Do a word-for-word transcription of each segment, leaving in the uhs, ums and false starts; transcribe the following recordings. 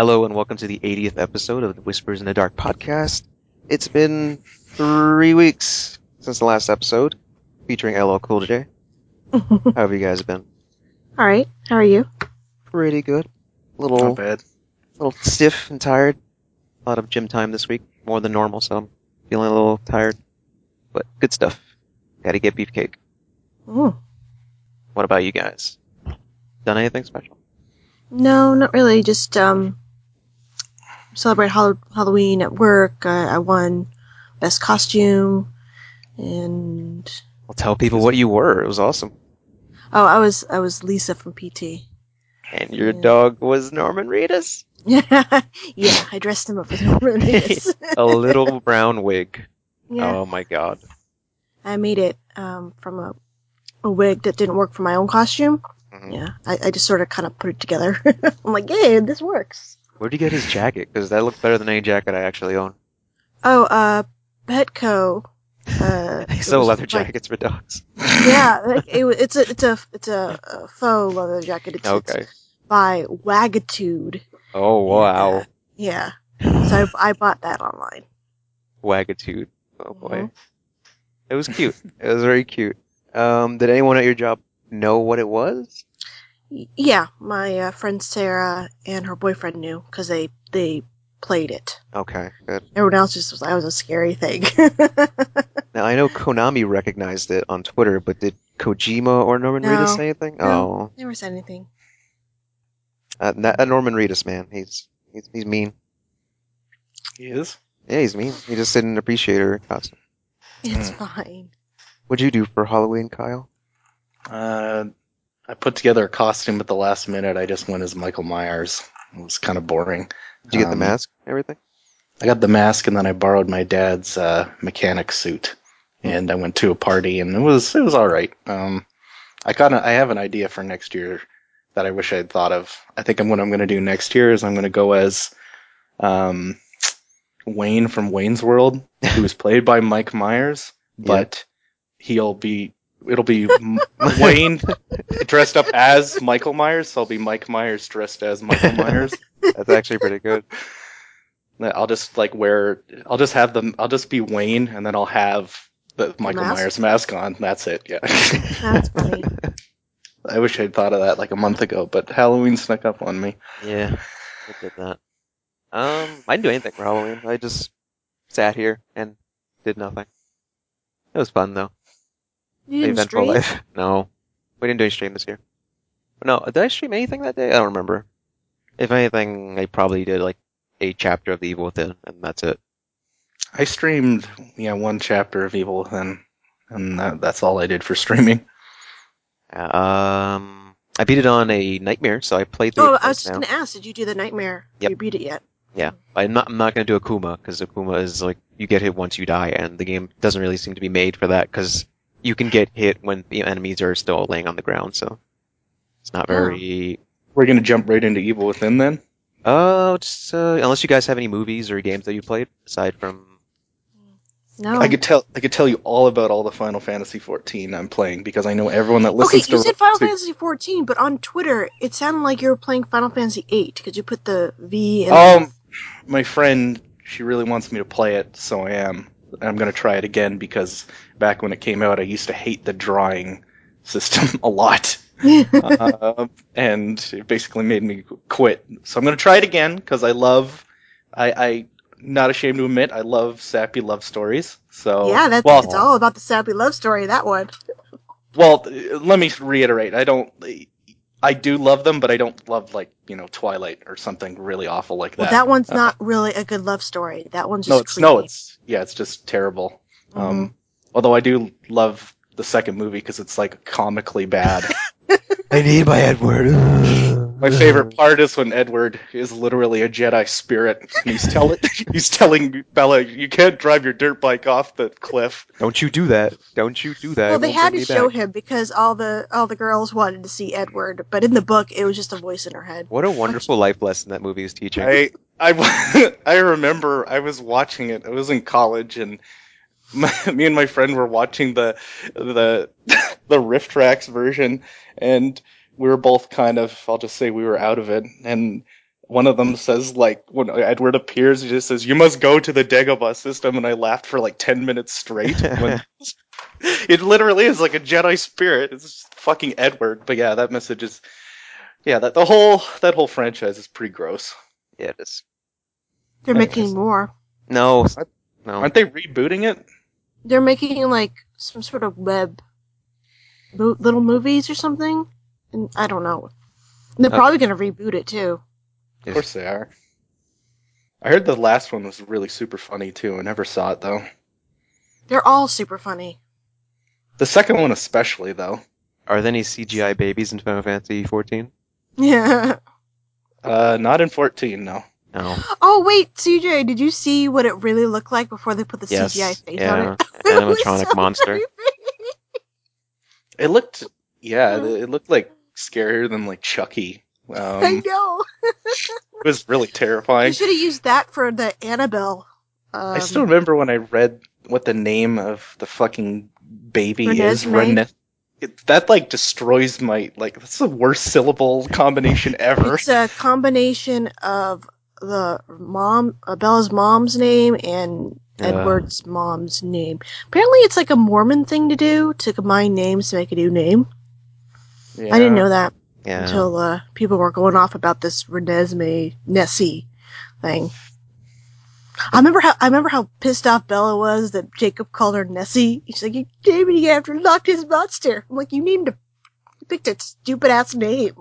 Hello and welcome to the eightieth episode of the Whispers in the Dark podcast. It's been three weeks since the last episode, featuring L L Cool J. How have you guys been? All right. How are you? Pretty good. A little, Not bad. little stiff and tired. A lot of gym time this week, more than normal, so I'm feeling a little tired. But good stuff. Got to get beefcake. Ooh. What about you guys? Done anything special? No, not really. Just um. celebrate Hall- Halloween at work. I, I won best costume, and well, tell people what you were. It was awesome. Oh, I was I was Lisa from P T, and your yeah. dog was Norman Reedus. Yeah, yeah, I dressed him up with Norman Reedus. A little brown wig. Yeah. Oh my god! I made it um, from a a wig that didn't work for my own costume. Mm-hmm. Yeah, I, I just sort of kind of put it together. I'm like, yeah, this works. Where'd you get his jacket? Because that looked better than any jacket I actually own. Oh, uh, Petco. Uh, they sell leather like, jackets for dogs. Yeah, like it, it's a it's a it's a, a faux leather jacket. It's, okay. It's by Wagitude. Oh wow. Yeah. yeah. So I, I bought that online. Wagitude. Oh boy. Mm-hmm. It was cute. It was very cute. Um, did anyone at your job know what it was? Yeah, my uh, friend Sarah and her boyfriend knew because they, they played it. Okay, good. Everyone else just was like, that was a scary thing. Now, I know Konami recognized it on Twitter, but did Kojima or Norman no, Reedus say anything? No, oh. never said anything. Uh, not, uh, Norman Reedus, man. He's, he's he's mean. He is? Yeah, he's mean. He just didn't appreciate her costume. It's mm. fine. What'd you do for Halloween, Kyle? Uh... I put together a costume at the last minute. I just went as Michael Myers. It was kind of boring. Did you get um, the mask and everything? I got the mask, and then I borrowed my dad's uh, mechanic suit. And I went to a party, and it was it was all right. Um, I got a, I have an idea for next year that I wish I had thought of. I think I'm, what I'm going to do next year is I'm going to go as um, Wayne from Wayne's World, who was played by Mike Myers, but yeah. he'll be... It'll be Wayne dressed up as Michael Myers, so I'll be Mike Myers dressed as Michael Myers. That's actually pretty good. I'll just like wear. I'll just have them. I'll just be Wayne, and then I'll have the Michael mask? Myers mask on. That's it. Yeah. That's funny. I wish I'd thought of that like a month ago, but Halloween snuck up on me. Yeah, I did that. Um, I didn't do anything for Halloween. I just sat here and did nothing. It was fun though. You didn't eventful stream? Life. No. We didn't do any stream this year. No, did I stream anything that day? I don't remember. If anything, I probably did like a chapter of The Evil Within, and that's it. I streamed, yeah, one chapter of Evil Within, and that, that's all I did for streaming. Um, I beat it on a Nightmare, so I played through oh, it. Oh, I was just going to ask, did you do the Nightmare? Yep. You beat it yet? Yeah. I'm not, I'm not going to do Akuma, because Akuma is like, you get hit once you die, and the game doesn't really seem to be made for that, because... You can get hit when the enemies are still laying on the ground, so it's not very... We're going to jump right into Evil Within, then? Oh, uh, just, uh, unless you guys have any movies or games that you played, aside from... No. I could tell I could tell you all about all the Final Fantasy fourteen I'm playing, because I know everyone that listens okay, to... Okay, you said Final to... Fantasy fourteen, but on Twitter, it sounded like you were playing Final Fantasy eight, because you put the V in... Um, the... my friend, she really wants me to play it, so I am. I'm going to try it again because back when it came out, I used to hate the drawing system a lot. uh, and it basically made me quit. So I'm going to try it again because I love, I, I, not ashamed to admit, I love sappy love stories. So yeah, that's well, it's all about the sappy love story, that one. Well, let me reiterate. I don't, I do love them, but I don't love, like, you know, Twilight or something really awful like that. Well, that one's uh, not really a good love story. That one's just no, it's, creepy. No, it's, yeah, it's just terrible. Mm-hmm. Um, although I do love the second movie because it's, like, comically bad. I need my Edward. My favorite part is when Edward is literally a Jedi spirit. And he's, tell- he's telling Bella, you can't drive your dirt bike off the cliff. Don't you do that. Don't you do that. Well, they had to show back. him because all the all the girls wanted to see Edward. But in the book, it was just a voice in her head. What a wonderful life lesson that movie is teaching. I, I, I remember I was watching it. I was in college and... My, me and my friend were watching the the the Riff Trax version, and we were both kind of, I'll just say we were out of it, and one of them says, like, when Edward appears, he just says, "You must go to the Dagobah system," and I laughed for like ten minutes straight. When it literally is like a Jedi spirit. It's just fucking Edward. But yeah, that message is, yeah, that the whole that whole franchise is pretty gross. Yeah, it is. They're yeah, making more. No, no, aren't they rebooting it? They're making like some sort of web bo- little movies or something, and I don't know. And they're okay. probably going to reboot it too. Of course they are. I heard the last one was really super funny too. I never saw it though. They're all super funny. The second one especially though. Are there any C G I babies in Final Fantasy fourteen? Yeah. Uh, not in fourteen, no. No. Oh wait, C J, did you see what it really looked like before they put the yes, C G I face yeah. on it? Animatronic it so monster. Creepy. It looked, yeah, it looked like scarier than like Chucky. Um, I know. It was really terrifying. You should have used that for the Annabelle. Um, I still remember when I read what the name of the fucking baby is. Renesmee. It, that like destroys my like. That's the worst syllable combination ever. It's a combination of the mom, uh, Bella's mom's name, and uh. Edward's mom's name. Apparently, it's like a Mormon thing to do to combine names to make a new name. Yeah. I didn't know that yeah. until uh, people were going off about this Renesmee Nessie thing. I remember how I remember how pissed off Bella was that Jacob called her Nessie. She's like, "You gave me after locked his monster." I'm like, "You named a picked a stupid ass name."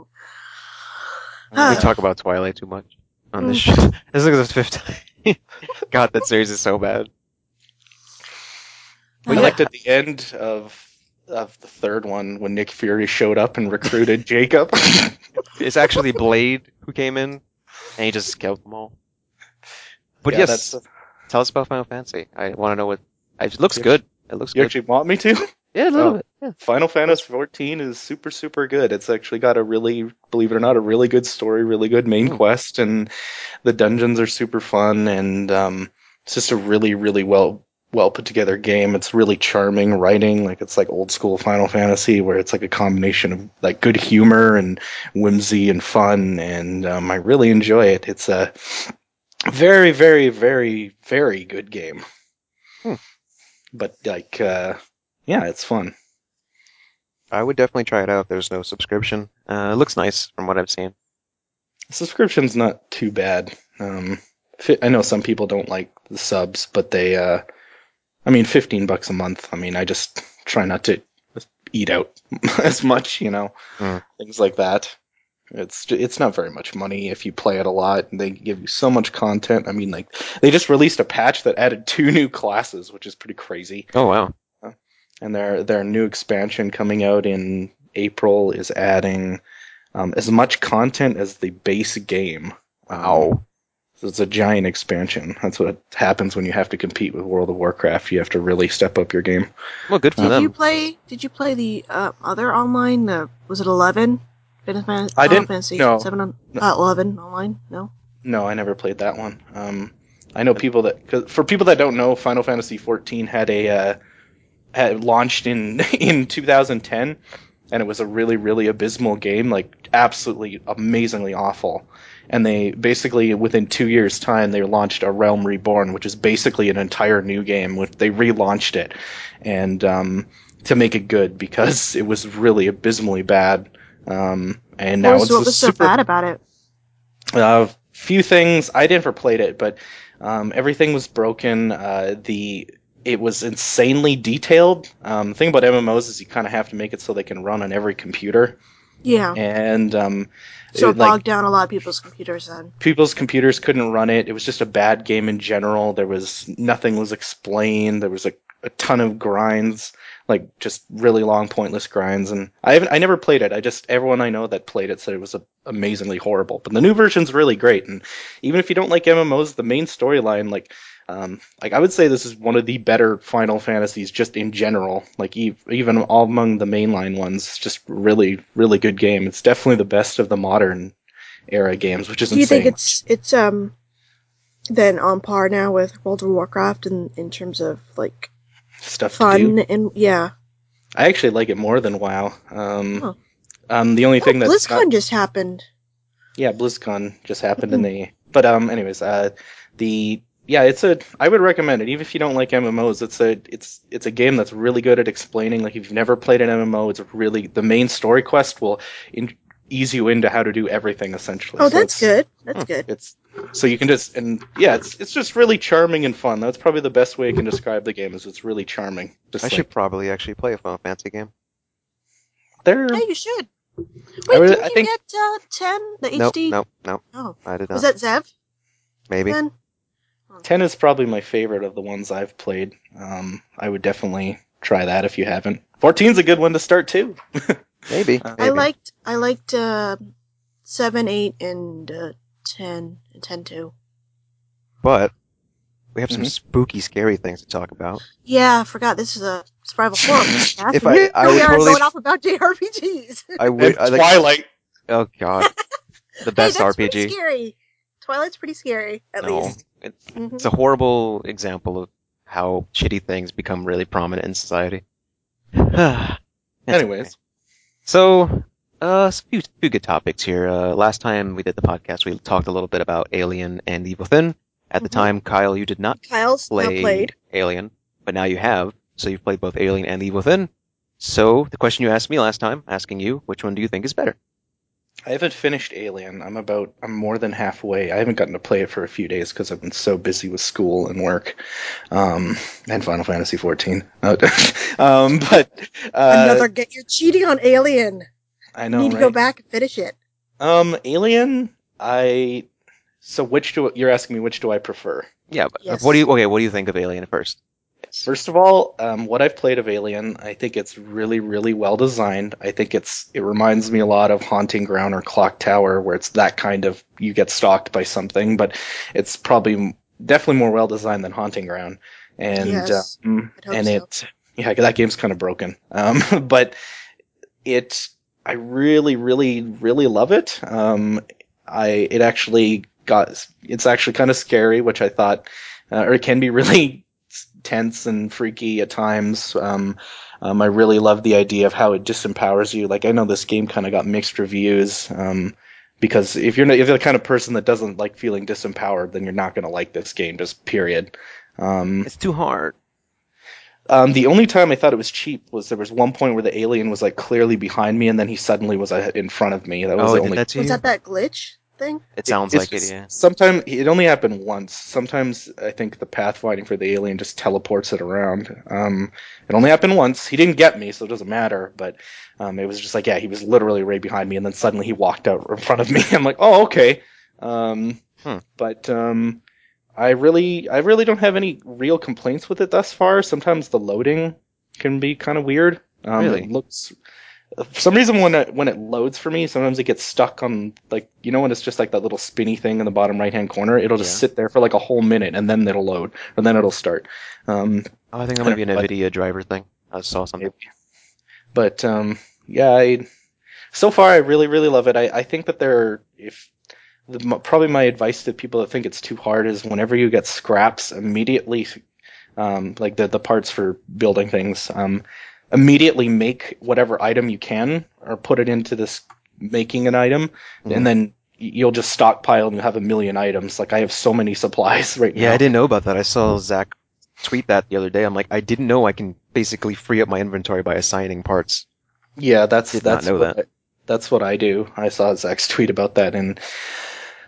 Uh, we talk about Twilight too much on this show. This is like the fifth time. God, that series is so bad. We uh, liked at the end of of the third one when Nick Fury showed up and recruited Jacob. It's actually Blade who came in, and he just killed them all. But yeah, yes, that's a... tell us about Final Fantasy. I want to know what... It looks you good. It looks you good. You actually want me to? Yeah, a little oh. bit. Yeah. Final Fantasy fourteen is super, super good. It's actually got a really, believe it or not, a really good story, really good main mm. quest, and the dungeons are super fun, and um, it's just a really, really well well put together game. It's really charming writing. Like, it's like old school Final Fantasy where it's like a combination of like good humor and whimsy and fun, and um, I really enjoy it. It's a... Very, very, very, very good game. Hmm. But, like, uh, yeah, it's fun. I would definitely try it out if there's no subscription. Uh, it looks nice from what I've seen. The subscription's not too bad. Um, I know some people don't like the subs, but they, uh, I mean, fifteen bucks a month. I mean, I just try not to eat out as much, you know, mm. things like that. It's it's not very much money if you play it a lot, and they give you so much content. I mean, like, they just released a patch that added two new classes, which is pretty crazy. Oh, wow. And their their new expansion coming out in April is adding um, as much content as the base game. Wow. So it's a giant expansion. That's what happens when you have to compete with World of Warcraft. You have to really step up your game. Well, good for um, them. Did you play, did you play the uh, other online? The, was it eleven? Fantasy, I didn't. Fantasy, no, seven on, no. Uh, eleven online. No. No, I never played that one. Um, I know people that. Cause for people that don't know, Final Fantasy fourteen had a uh, had launched in in two thousand ten, and it was a really really abysmal game, like absolutely amazingly awful. And they basically within two years' time they launched A Realm Reborn, which is basically an entire new game. With they relaunched it, and um, to make it good because it was really abysmally bad. Um, and now what was, it's what was super, so bad about it? A uh, few things. I never played it, but um, everything was broken. Uh, the it was insanely detailed. Um, the thing about M M Os is you kind of have to make it so they can run on every computer. Yeah. And um, so it, it bogged like, down a lot of people's computers then. People's computers couldn't run it. It was just a bad game in general. There was nothing was explained. There was a, a ton of grinds. Like, just really long, pointless grinds. And I haven't, I never played it. I just, everyone I know that played it said it was a, amazingly horrible. But the new version's really great. And even if you don't like M M Os, the main storyline, like, um, like I would say this is one of the better Final Fantasies just in general. Like, e- even all among the mainline ones, it's just really, really good game. It's definitely the best of the modern era games, which is insane. Do you insane. think it's, it's, um, then on par now with World of Warcraft in, in terms of, like, stuff fun to do. And yeah, I actually like it more than WoW. Um, huh. um the only well, thing that BlizzCon not... just happened. Yeah, BlizzCon just happened, and they. But um, anyways, uh, the yeah, it's a. I would recommend it, even if you don't like M M Os. It's a it's it's a game that's really good at explaining. Like if you've never played an M M O, it's really the main story quest will in, ease you into how to do everything essentially. Oh, so that's good. That's huh, good. It's so you can just and yeah, it's it's just really charming and fun. That's probably the best way I can describe the game. Is it's really charming. Just I like, should probably actually play a Final Fantasy game. There. Yeah, you should. Wait, did you think... get uh, ten? The nope, H D? Nope, nope, nope. Oh. I did not. Was that Zev? Maybe. ten? Oh. ten is probably my favorite of the ones I've played. Um, I would definitely try that if you haven't. fourteen's a good one to start, too. maybe, uh, maybe. I liked I liked uh, seven, eight, and uh, ten, and ten, two. But we have mm-hmm. some spooky, scary things to talk about. Yeah, I forgot. This is a survival horror podcast. If I, I we are totally... going off about J R P Gs. I would, I like... Twilight. Oh, God. The best hey, that's R P G. Pretty scary. Twilight's pretty scary, at no, least. It's, mm-hmm. it's a horrible example of how shitty things become really prominent in society. Anyways. Okay. So, uh, a few, few good topics here. Uh, last time we did the podcast, we talked a little bit about Alien and Evil Within. At the mm-hmm. time, Kyle, you did not Kyle's play played. Alien, but now you have. So you've played both Alien and The Evil Within. So the question you asked me last time, asking you, which one do you think is better? I haven't finished Alien. I'm about, I'm more than halfway. I haven't gotten to play it for a few days because I've been so busy with school and work, um, and Final Fantasy fourteen. um, but uh, another get you're cheating on Alien. I know. You need right? to go back and finish it. Um, Alien, I. So which do you're asking me? Which do I prefer? Yeah. But yes. What do you? Okay. What do you think of Alien first? First of all, um, what I've played of Alien, I think it's really, really well designed. I think it's it reminds me a lot of Haunting Ground or Clock Tower, where it's that kind of you get stalked by something, but it's probably definitely more well designed than Haunting Ground. And yes, um, and so. it yeah, that game's kind of broken. Um, but it I really, really, really love it. Um, I it actually got it's actually kind of scary, which I thought, uh, or it can be really tense and freaky at times. Um, um, I really love the idea of how it disempowers you. Like, I know this game kind of got mixed reviews, um, because if you're, not, if you're the kind of person that doesn't like feeling disempowered, then you're not going to like this game, just period. Um, it's too hard. Um, the only time I thought it was cheap was there was one point where the alien was, like, clearly behind me, and then he suddenly was uh, in front of me. That was oh, the only that Was that that glitch? Thing? It sounds it, like just, it, yeah. Sometimes it only happened once. Sometimes I think the pathfinding for the alien just teleports it around. Um, it only happened once. He didn't get me, so it doesn't matter. But um, it was just like, yeah, he was literally right behind me, and then suddenly he walked out in front of me. I'm like, oh, okay. Um, hmm. But um, I really, I really don't have any real complaints with it thus far. Sometimes the loading can be kind of weird. Um, really, it looks. For some reason, when it, when it loads for me, sometimes it gets stuck on, like, you know when it's just like that little spinny thing in the bottom right-hand corner? It'll just yeah. sit there for like a whole minute, and then it'll load, and then it'll start. Um, oh, I think that might be an NVIDIA driver thing. I saw something. But, um, yeah, I, so far I really, really love it. I, I think that there are, if, the, probably my advice to people that think it's too hard is whenever you get scraps, immediately, um, like the, the parts for building things, um, immediately make whatever item you can or put it into this making an item mm-hmm. and then you'll just stockpile and you'll have a million items. Like I have so many supplies right yeah, now. Yeah, I didn't know about that. I saw Zach tweet that the other day. I'm like, I didn't know I can basically free up my inventory by assigning parts. Yeah, that's Did that's not know what that. I, that's what I do. I saw Zach's tweet about that and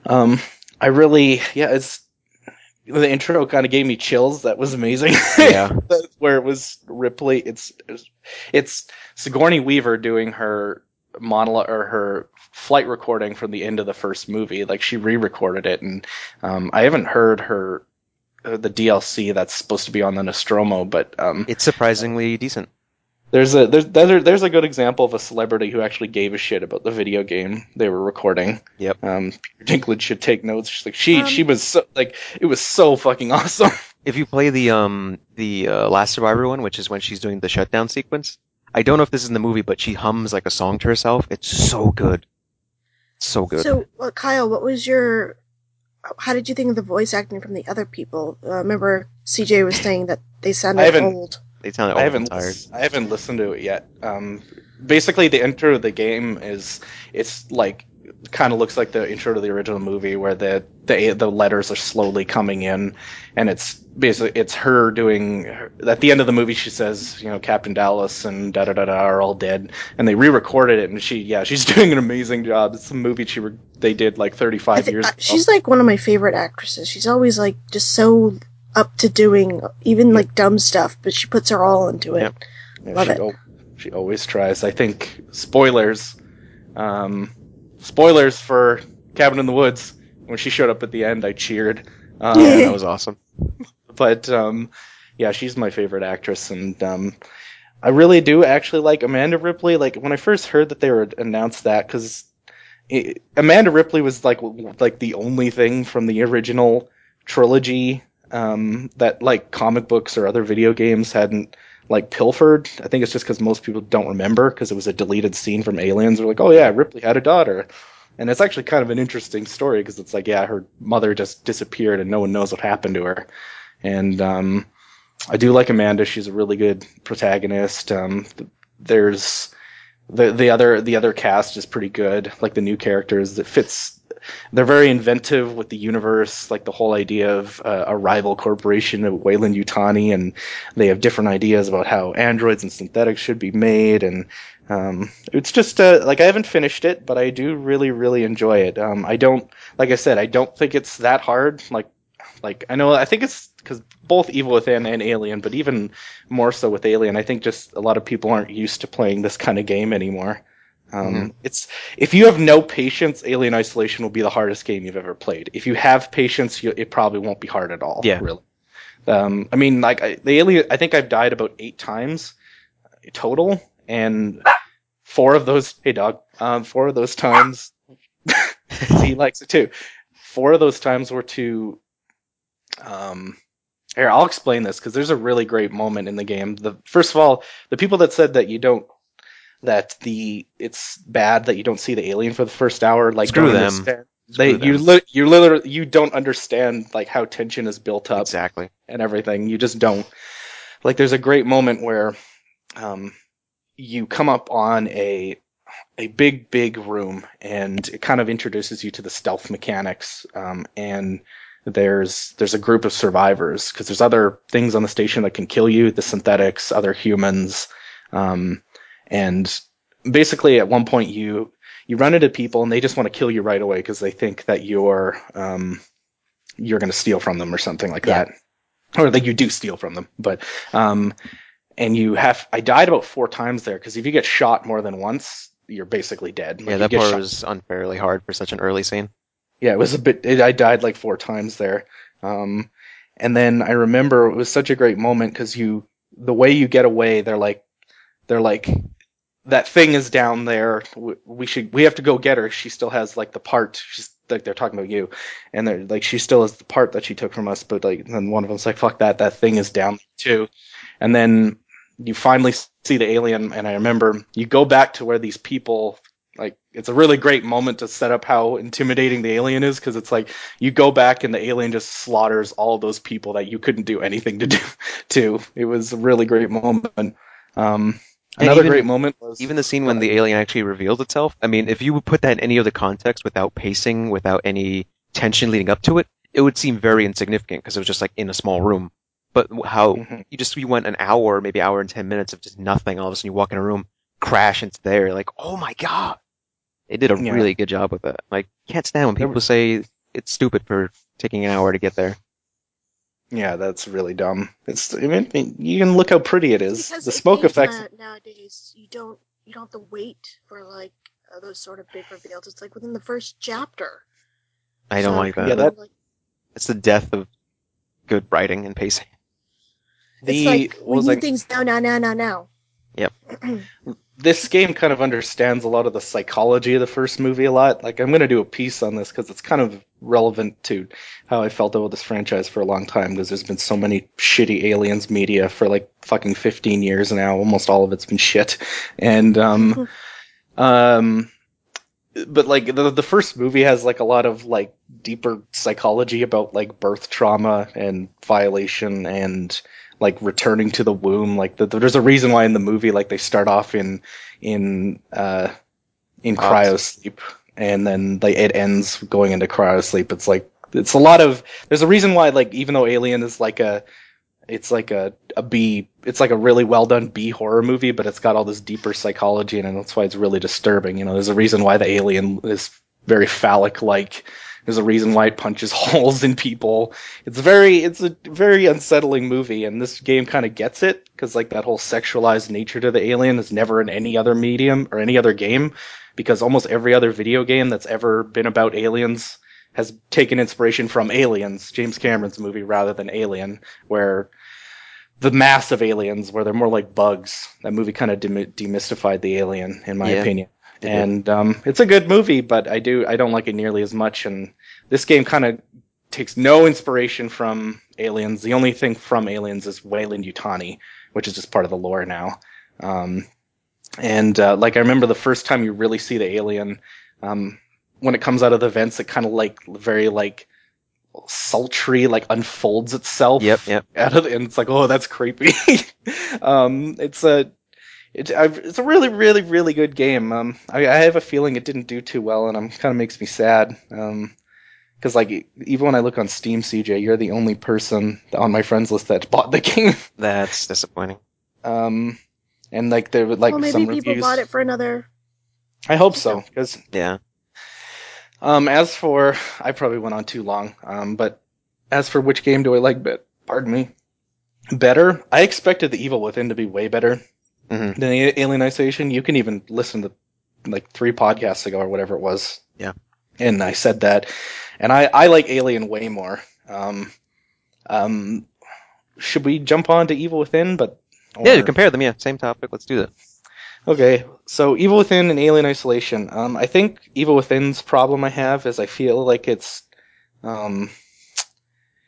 um I really yeah, it's the intro kind of gave me chills. That was amazing. Yeah. Where it was Ripley. It's it's Sigourney Weaver doing her monologue or her flight recording from the end of the first movie. Like she re-recorded it, and um, I haven't heard her uh, the D L C that's supposed to be on the Nostromo, but um, it's surprisingly uh, decent. There's a there's there's a good example of a celebrity who actually gave a shit about the video game they were recording. Yep. Um, Peter Dinklage should take notes. She's like she um, she was so, like it was so fucking awesome. If you play the um the uh, Last Survivor one, which is when she's doing the shutdown sequence, I don't know if this is in the movie, but she hums like a song to herself. It's so good, so good. So uh, Kyle, what was your? How did you think of the voice acting from the other people? Uh, remember, C J was saying that they sounded old. They sound I haven't tired. I haven't listened to it yet. Um, basically, the intro of the game is it's like kind of looks like the intro to the original movie, where the, the the letters are slowly coming in, and it's basically it's her doing. At the end of the movie, she says, you know, Captain Dallas and da da da da are all dead, and they re-recorded it, and she yeah, she's doing an amazing job. It's a movie she re- they did like thirty-five th- years ago. She's like one of my favorite actresses. She's always like just so up to doing even like dumb stuff, but she puts her all into it. Yeah. Yeah, Love she it. Al- she always tries. I think spoilers. Um, spoilers for Cabin in the Woods. When she showed up at the end, I cheered. Um, yeah, that was awesome. But um, yeah, she's my favorite actress, and um, I really do actually like Amanda Ripley. Like when I first heard that they were announced that, because Amanda Ripley was like like the only thing from the original trilogy um, that like comic books or other video games hadn't. Like pilfered. I think it's just because most people don't remember because it was a deleted scene from Aliens. They're like, oh yeah, Ripley had a daughter, and it's actually kind of an interesting story because it's like, yeah, her mother just disappeared and no one knows what happened to her. And um, I do like Amanda; she's a really good protagonist. Um, there's the the other the other cast is pretty good. Like the new characters, it fits. They're very inventive with the universe, like the whole idea of uh, a rival corporation of Weyland-Yutani, and they have different ideas about how androids and synthetics should be made, and um, it's just, uh, like, I haven't finished it, but I do really, really enjoy it. Um, I don't, like I said, I don't think it's that hard, like, like I know, I think it's, because both Evil Within and Alien, but even more so with Alien, I think just a lot of people aren't used to playing this kind of game anymore. Um, mm-hmm. It's if you have no patience, Alien Isolation will be the hardest game you've ever played. If you have patience, you, it probably won't be hard at all. Yeah, really. Um, I mean, like I, the Alien, I think I've died about eight times total, and four of those. Hey, dog. Um, four of those times. He likes it too. Four of those times were to. Um, here, I'll explain this because there's a really great moment in the game. The first of all, the people that said that you don't. That the it's bad that you don't see the alien for the first hour. Like screw them. Screw they them. you li- you literally you don't understand like how tension is built up exactly and everything. You just don't. Like there's a great moment where, um, you come up on a a big big room and it kind of introduces you to the stealth mechanics. Um, and there's there's a group of survivors because there's other things on the station that can kill you. The synthetics, other humans, um. And basically, at one point, you you run into people, and they just want to kill you right away because they think that you're um, you're going to steal from them or something like yeah. that, or that you do steal from them. But um, and you have I died about four times there because if you get shot more than once, you're basically dead. Like, yeah, that part shot. was unfairly hard for such an early scene. Yeah, it was a bit. It, I died like four times there, um, and then I remember it was such a great moment because you the way you get away, they're like they're like. That thing is down there. We should. We have to go get her. She still has like the part. She's like they're talking about you, and they're like she still has the part that she took from us. But like then one of them's like fuck that. That thing is down there too. And then you finally see the alien. And I remember you go back to where these people. Like it's a really great moment to set up how intimidating the alien is because it's like you go back and the alien just slaughters all those people that you couldn't do anything to do. To it was a really great moment. Um. Another even, great moment was... Even the scene when uh, the alien actually reveals itself, I mean, if you would put that in any other context without pacing, without any tension leading up to it, it would seem very insignificant because it was just like in a small room. But how mm-hmm. you just you went an hour, maybe hour and ten minutes of just nothing, all of a sudden you walk in a room, crash, and it's there, like, oh my god! It did a yeah. really good job with it. Like, can't stand when people say it's stupid for taking an hour to get there. Yeah, that's really dumb. It's I mean, you can look how pretty it is. Because the smoke effects uh, nowadays you don't you don't have to wait for like uh, those sort of big reveals. It's like within the first chapter. I don't so, like that. Yeah, that like, it's the death of good writing and pacing. It's the, like we need like, things now, now, now, now, now. Yep. This game kind of understands a lot of the psychology of the first movie a lot. Like, I'm going to do a piece on this because it's kind of relevant to how I felt about this franchise for a long time because there's been so many shitty Aliens media for, like, fucking fifteen years now. Almost all of it's been shit. And, um... um but, like, the, the first movie has, like, a lot of, like, deeper psychology about, like, birth trauma and violation and... like returning to the womb, like the, there's a reason why in the movie, like they start off in in uh, in cryosleep, and then like it ends going into cryosleep. It's like it's a lot of there's a reason why like even though Alien is like a it's like a a B it's like a really well done B horror movie, but it's got all this deeper psychology in it, and that's why it's really disturbing. You know, there's a reason why the alien is very phallic like. There's a reason why it punches holes in people. It's very, it's a very unsettling movie, and this game kind of gets it because, like, that whole sexualized nature to the alien is never in any other medium or any other game, because almost every other video game that's ever been about aliens has taken inspiration from Aliens, James Cameron's movie, rather than Alien, where the mass of aliens, where they're more like bugs. That movie kind of dem- demystified the alien, in my yeah. opinion. And um, it's a good movie, but I do I don't like it nearly as much. And this game kind of takes no inspiration from Aliens. The only thing from Aliens is Weyland-Yutani, which is just part of the lore now. Um, and uh, like I remember the first time you really see the alien, um, when it comes out of the vents, it kind of like very like sultry, like unfolds itself. Yep, yep. Out of, and it's like, oh, that's creepy. um, it's a It, I've, it's a really, really, really good game. Um, I, I have a feeling it didn't do too well, and it kind of makes me sad. Um, because like even when I look on Steam, C J, you're the only person on my friends list that bought the game. That's disappointing. Um, and like there were like well, maybe some people reviews. Bought it for another. I hope so, because yeah. Um, as for I probably went on too long. Um, but as for which game do I like? But pardon me, better. I expected The Evil Within to be way better. Mm-hmm. Then Alien Isolation, you can even listen to like three podcasts ago or whatever it was. Yeah. And I said that. And I, I like Alien way more. Um, um, should we jump on to Evil Within? But or... Yeah, compare them. Yeah, same topic. Let's do that. Okay. So Evil Within and Alien Isolation. Um, I think Evil Within's problem I have is I feel like it's... um,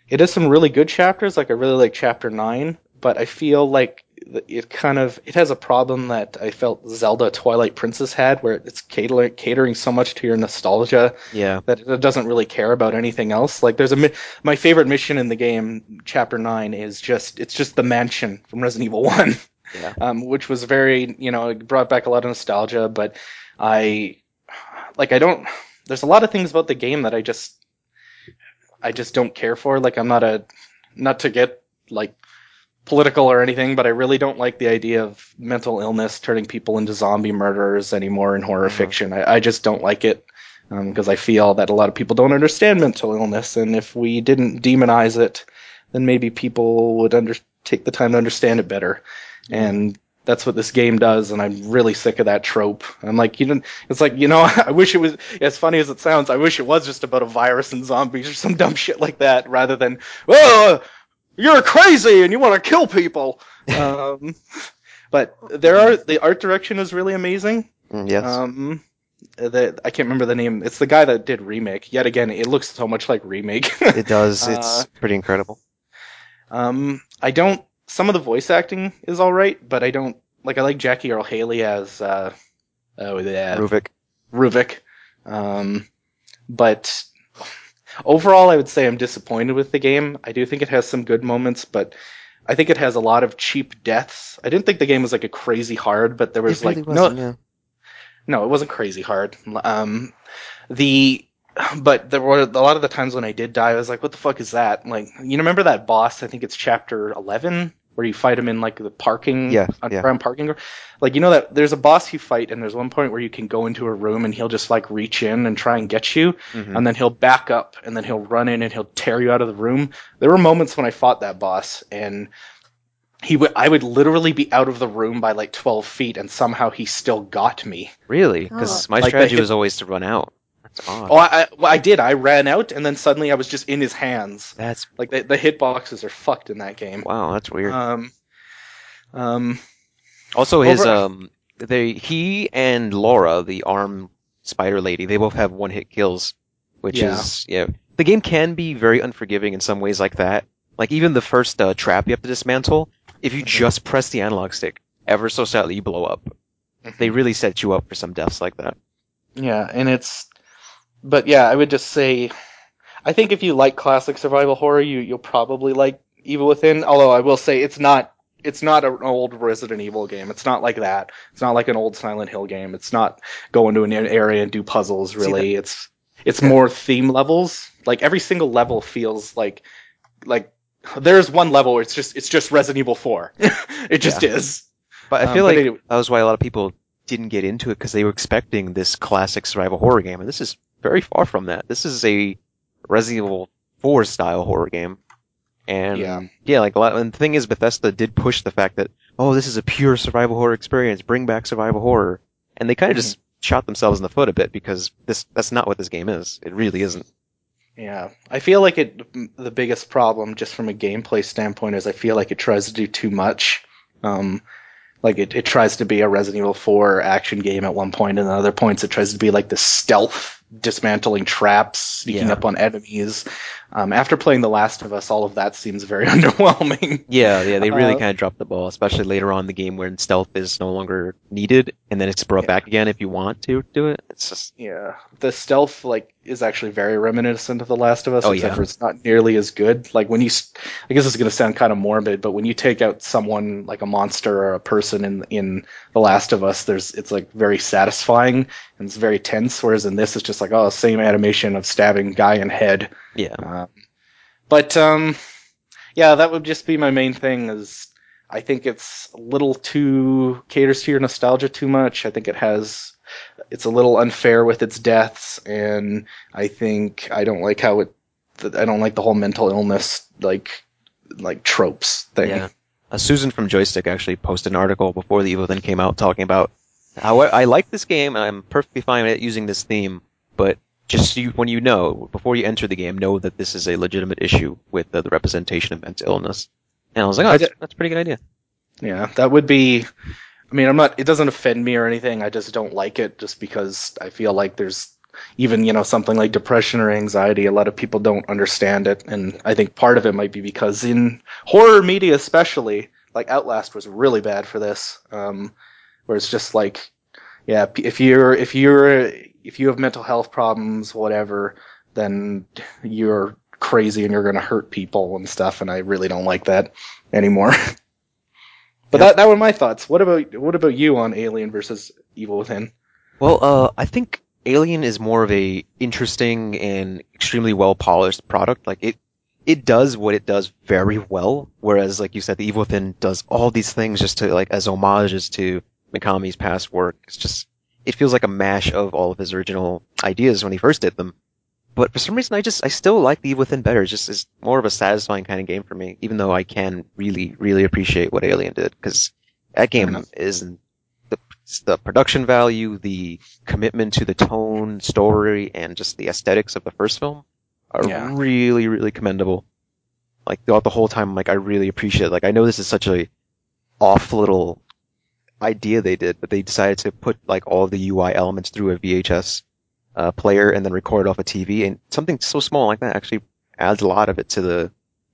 it has some really good chapters. Like I really like Chapter nine. But I feel like it kind of it has a problem that I felt Zelda Twilight Princess had, where it's catering catering so much to your nostalgia yeah. that it doesn't really care about anything else. Like there's a my favorite mission in the game, Chapter nine, is just it's just the mansion from Resident Evil one, yeah. um, which was very you know it brought back a lot of nostalgia. But I like I don't there's a lot of things about the game that I just I just don't care for. Like I'm not a not to get like. political or anything, but I really don't like the idea of mental illness turning people into zombie murderers anymore in horror mm-hmm. fiction. I, I just don't like it because um, I feel that a lot of people don't understand mental illness, and if we didn't demonize it, then maybe people would under- take the time to understand it better. Mm-hmm. And that's what this game does, and I'm really sick of that trope. I'm like, you don't, it's like, you know, I wish it was, as funny as it sounds, I wish it was just about a virus and zombies or some dumb shit like that, rather than, whoa! You're crazy and you want to kill people. Um, but there are the art direction is really amazing. Yes. Um, the, I can't remember the name. It's the guy that did Remake. Yet again, it looks so much like Remake. It does. It's uh, pretty incredible. Um, I don't. Some of the voice acting is all right, but I don't like. I like Jackie Earle Haley as uh, oh yeah, Ruvik. Ruvik. Um, but. Overall, I would say I'm disappointed with the game. I do think it has some good moments, but I think it has a lot of cheap deaths. I didn't think the game was like a crazy hard, but there was it really like wasn't, no, yeah. no, it wasn't crazy hard. Um, the but there were a lot of the times when I did die, I was like, "What the fuck is that?" Like, you remember that boss? I think it's Chapter eleven where you fight him in like the parking yeah, underground yeah. parking. Like, you know that there's a boss you fight, and there's one point where you can go into a room and he'll just like reach in and try and get you, mm-hmm. and then he'll back up and then he'll run in and he'll tear you out of the room. There were moments when I fought that boss, and he w- I would literally be out of the room by like twelve feet, and somehow he still got me. Really? Because oh. my like strategy hit- was always to run out. Oh, I, well, I did. I ran out, and then suddenly I was just in his hands. That's like the, the hitboxes are fucked in that game. Wow, that's weird. Um, um. Also, his over... um, they he and Laura, the arm spider lady, they both have one-hit kills, which yeah. is yeah. The game can be very unforgiving in some ways, like that. Like even the first uh, trap you have to dismantle, if you mm-hmm. just press the analog stick ever so slightly, you blow up. Mm-hmm. They really set you up for some deaths like that. Yeah, and it's. But yeah, I would just say, I think if you like classic survival horror, you, you'll probably like Evil Within. Although I will say it's not it's not an old Resident Evil game. It's not like that. It's not like an old Silent Hill game. It's not go into an area and do puzzles, really. It's it's yeah. more theme levels. Like, every single level feels like like there's one level where it's just it's just Resident Evil four. It just yeah. is. But I feel um, like it, that was why a lot of people didn't get into it, because they were expecting this classic survival horror game, and this is very far from that. This is a Resident Evil four style horror game. And yeah. yeah, like a lot. And the thing is, Bethesda did push the fact that, oh, this is a pure survival horror experience. Bring back survival horror, and they kind of mm-hmm. just shot themselves in the foot a bit, because this—that's not what this game is. It really isn't. Yeah, I feel like it. The biggest problem, just from a gameplay standpoint, is I feel like it tries to do too much. Um, like it, it tries to be a Resident Evil four action game at one point, and at other points it tries to be like the stealth, dismantling traps, sneaking yeah. up on enemies. Um, after playing The Last of Us, all of that seems very underwhelming. Yeah, yeah, they really uh, kind of dropped the ball, especially later on in the game where stealth is no longer needed, and then it's brought yeah. back again if you want to do it. It's just yeah, the stealth like is actually very reminiscent of The Last of Us, oh, except yeah. for it's not nearly as good. Like when you, I guess it's going to sound kind of morbid, but when you take out someone like a monster or a person in in The Last of Us, there's it's like very satisfying and it's very tense. Whereas in this, it's just like oh, same animation of stabbing guy in head. Yeah. Uh, but um, yeah, that would just be my main thing. Is I think it's a little too caters to your nostalgia too much. I think it has. It's a little unfair with its deaths, and I think I don't like how it. I don't like the whole mental illness like, like tropes thing. Yeah, uh, Susan from Joystick actually posted an article before The Evil Within came out talking about how I, I like this game and I'm perfectly fine with it using this theme, but just so you, when you know before you enter the game, know that this is a legitimate issue with uh, the representation of mental illness. And I was like, oh, that's, that's a pretty good idea. Yeah, that would be. I mean, I'm not, it doesn't offend me or anything. I just don't like it just because I feel like there's even, you know, something like depression or anxiety. A lot of people don't understand it. And I think part of it might be because in horror media, especially, like Outlast was really bad for this. Um, where it's just like, yeah, if you're, if you're, if you have mental health problems, whatever, then you're crazy and you're going to hurt people and stuff. And I really don't like that anymore. But that, that were my thoughts. What about what about you on Alien versus Evil Within? Well, uh, I think Alien is more of a interesting and extremely well-polished product. Like it, it does what it does very well. Whereas, like you said, the Evil Within does all these things just to like as homages to Mikami's past work. It's just it feels like a mash of all of his original ideas when he first did them. But for some reason, I just I still like the Evil Within better. It's just is more of a satisfying kind of game for me, even though I can really really appreciate what Alien did, because that game is the the production value, the commitment to the tone, story, and just the aesthetics of the first film are yeah. really really commendable. Like throughout the whole time, like I really appreciate it. Like I know this is such a off little idea they did, but they decided to put like all the U I elements through a V H S. Uh, player and then record off a T V, and something so small like that actually adds a lot of it to the,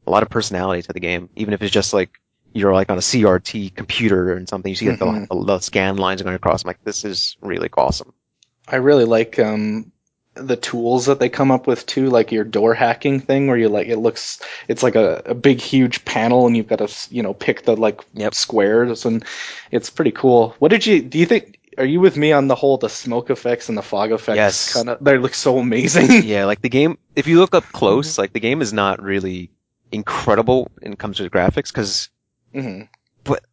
a lot of personality to the game. Even if it's just like you're like on a C R T computer and something, you see mm-hmm. that the, the scan lines are going across. I'm like, this is really awesome. I really like um the tools that they come up with too, like your door hacking thing, where you like it looks, it's like a, a big huge panel, and you've got to you know pick the like yep. squares, and it's pretty cool. What did you do? You think? Are you with me on the whole the smoke effects and the fog effects? Yes. Kinda, they look so amazing. Yeah, like the game, if you look up close, like the game is not really incredible when it comes to the graphics, because, mm-hmm. but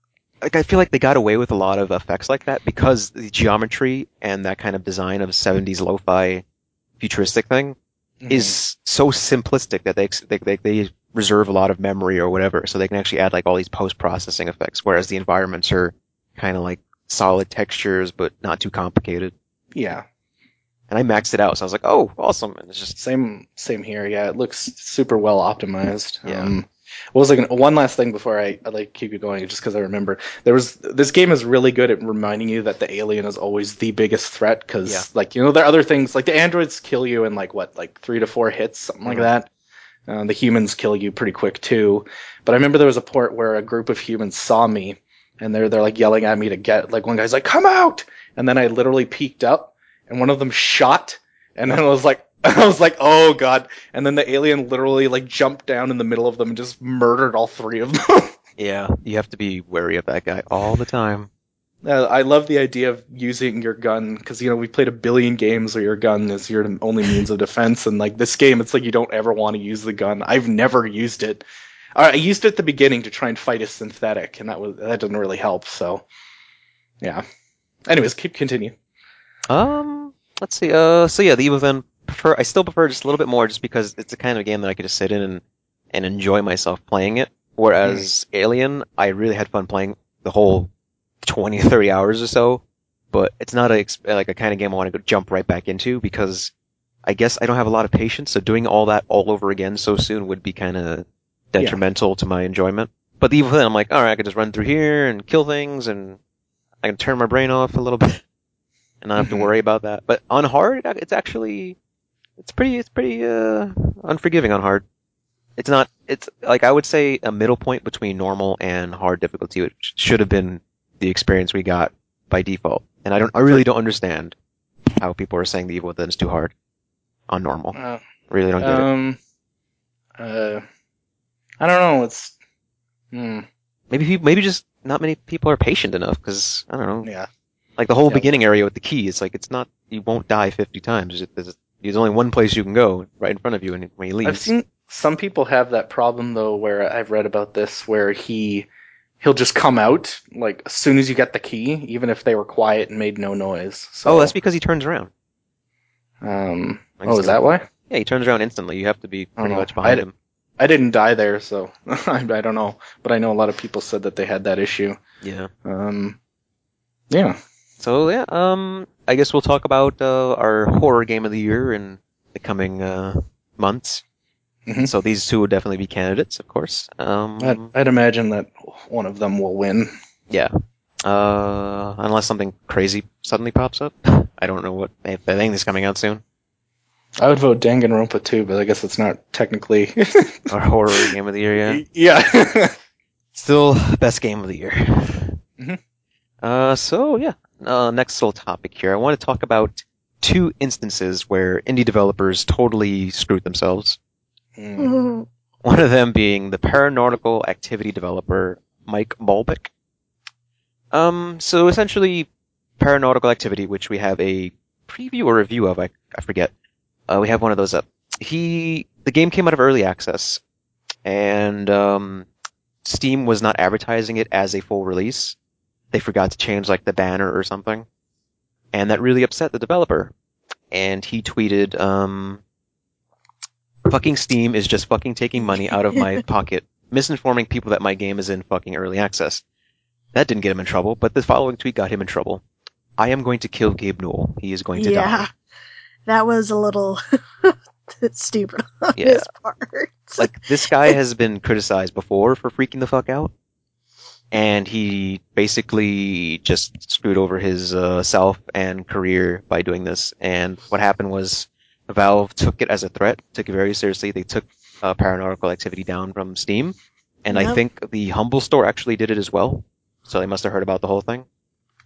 like I feel like they got away with a lot of effects like that because the geometry and that kind of design of seventies lo-fi futuristic thing mm-hmm. is so simplistic that they they they reserve a lot of memory or whatever, so they can actually add like all these post-processing effects, whereas the environments are kind of like solid textures, but not too complicated. Yeah. And I maxed it out, so I was like, oh, awesome. And it's just same same here, yeah. It looks super well optimized. Yeah. Um, what was I gonna, one last thing before I, I like keep you going, just because I remember. There was this game is really good at reminding you that the alien is always the biggest threat, because yeah. like, you know, there are other things like the androids kill you in like what, like three to four hits, something mm-hmm. like that. Uh, the humans kill you pretty quick too. But I remember there was a part where a group of humans saw me. And they're, they're like yelling at me to get, like one guy's like, come out! And then I literally peeked up and one of them shot. And then I was like, I was like, oh God. And then the alien literally like jumped down in the middle of them and just murdered all three of them. Yeah, you have to be wary of that guy all the time. Uh, I love the idea of using your gun, because, you know, we played a billion games where your gun is your only means of defense, and, like, this game, it's like you don't ever want to use the gun. I've never used it. Uh, I used it at the beginning to try and fight a synthetic, and that was that didn't really help, so, yeah. Anyways, keep continue. Um, let's see, uh, so yeah, the Evil Within, prefer, I still prefer just a little bit more, just because it's the kind of game that I could just sit in and, and enjoy myself playing it, whereas mm. Alien, I really had fun playing the whole twenty, thirty hours or so, but it's not a, like a kind of game I want to go jump right back into, because I guess I don't have a lot of patience, so doing all that all over again so soon would be kind of detrimental yeah. to my enjoyment. But the Evil Within, I'm like, alright, I can just run through here and kill things, and I can turn my brain off a little bit, and not have to worry about that. But on hard, it's actually, it's pretty, it's pretty, uh, unforgiving on hard. It's not, it's, like, I would say a middle point between normal and hard difficulty, which should have been the experience we got by default. And I don't, I really don't understand how people are saying the Evil Within is too hard on normal. Uh, really don't get um, it. Uh, I don't know. It's, hmm. Maybe, maybe just not many people are patient enough, because, I don't know. Yeah. Like the whole yeah. beginning area with the key, it's like, it's not, you won't die fifty times. There's, there's only one place you can go right in front of you and when he leaves. I've seen some people have that problem though, where I've read about this, where he, He'll just come out, like, as soon as you get the key, even if they were quiet and made no noise. So. Oh, that's because he turns around. Um, like oh, is that why? Yeah, he turns around instantly. You have to be pretty much behind I him. D- I didn't die there, so I, I don't know. But I know a lot of people said that they had that issue. Yeah. Um. Yeah. So, yeah, um, I guess we'll talk about uh, our horror game of the year in the coming uh, months. Mm-hmm. So these two would definitely be candidates, of course. Um, I'd, I'd imagine that one of them will win. Yeah. Uh, unless something crazy suddenly pops up. I don't know what... I think this is coming out soon. I would vote Danganronpa two, but I guess it's not technically... our horror game of the year, yeah? Yeah. Still best game of the year. Mm-hmm. Uh, so, yeah. Uh, next little topic here. I want to talk about two instances where indie developers totally screwed themselves. Mm. One of them being the Paranautical Activity developer, Mike Myers. Um, so essentially, Paranautical Activity, which we have a preview or review of, I, I forget. Uh, we have one of those up. He, the game came out of early access, and um, Steam was not advertising it as a full release. They forgot to change, like, the banner or something. And that really upset the developer. And he tweeted, um... fucking Steam is just fucking taking money out of my pocket, misinforming people that my game is in fucking early access. That didn't get him in trouble, but the following tweet got him in trouble. I am going to kill Gabe Newell. He is going to yeah, die. Yeah, that was a little stupid on yeah. his part. Like, this guy has been criticized before for freaking the fuck out, and he basically just screwed over his uh, self and career by doing this. And what happened was, Valve took it as a threat, took it very seriously. They took uh, Paranautical Activity down from Steam, and yep. I think the Humble Store actually did it as well, so they must have heard about the whole thing.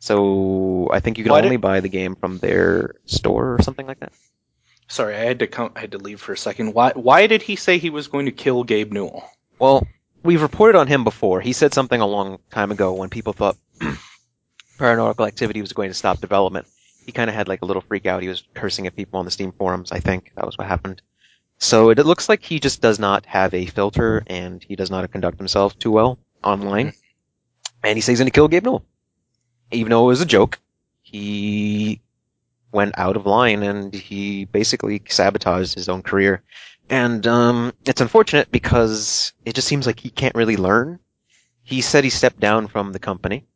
So I think you can Why only did... buy the game from their store or something like that. Sorry, I had to come, I had to leave for a second. Why Why did he say he was going to kill Gabe Newell? Well, we've reported on him before. He said something a long time ago when people thought Paranautical Activity was going to stop development. He kind of had like a little freak out. He was cursing at people on the Steam forums, I think. That was what happened. So it, it looks like he just does not have a filter, and he does not conduct himself too well online. And he says he's going to kill Gabe Newell. Even though it was a joke, he went out of line, and he basically sabotaged his own career. And um, it's unfortunate because it just seems like he can't really learn. He said he stepped down from the company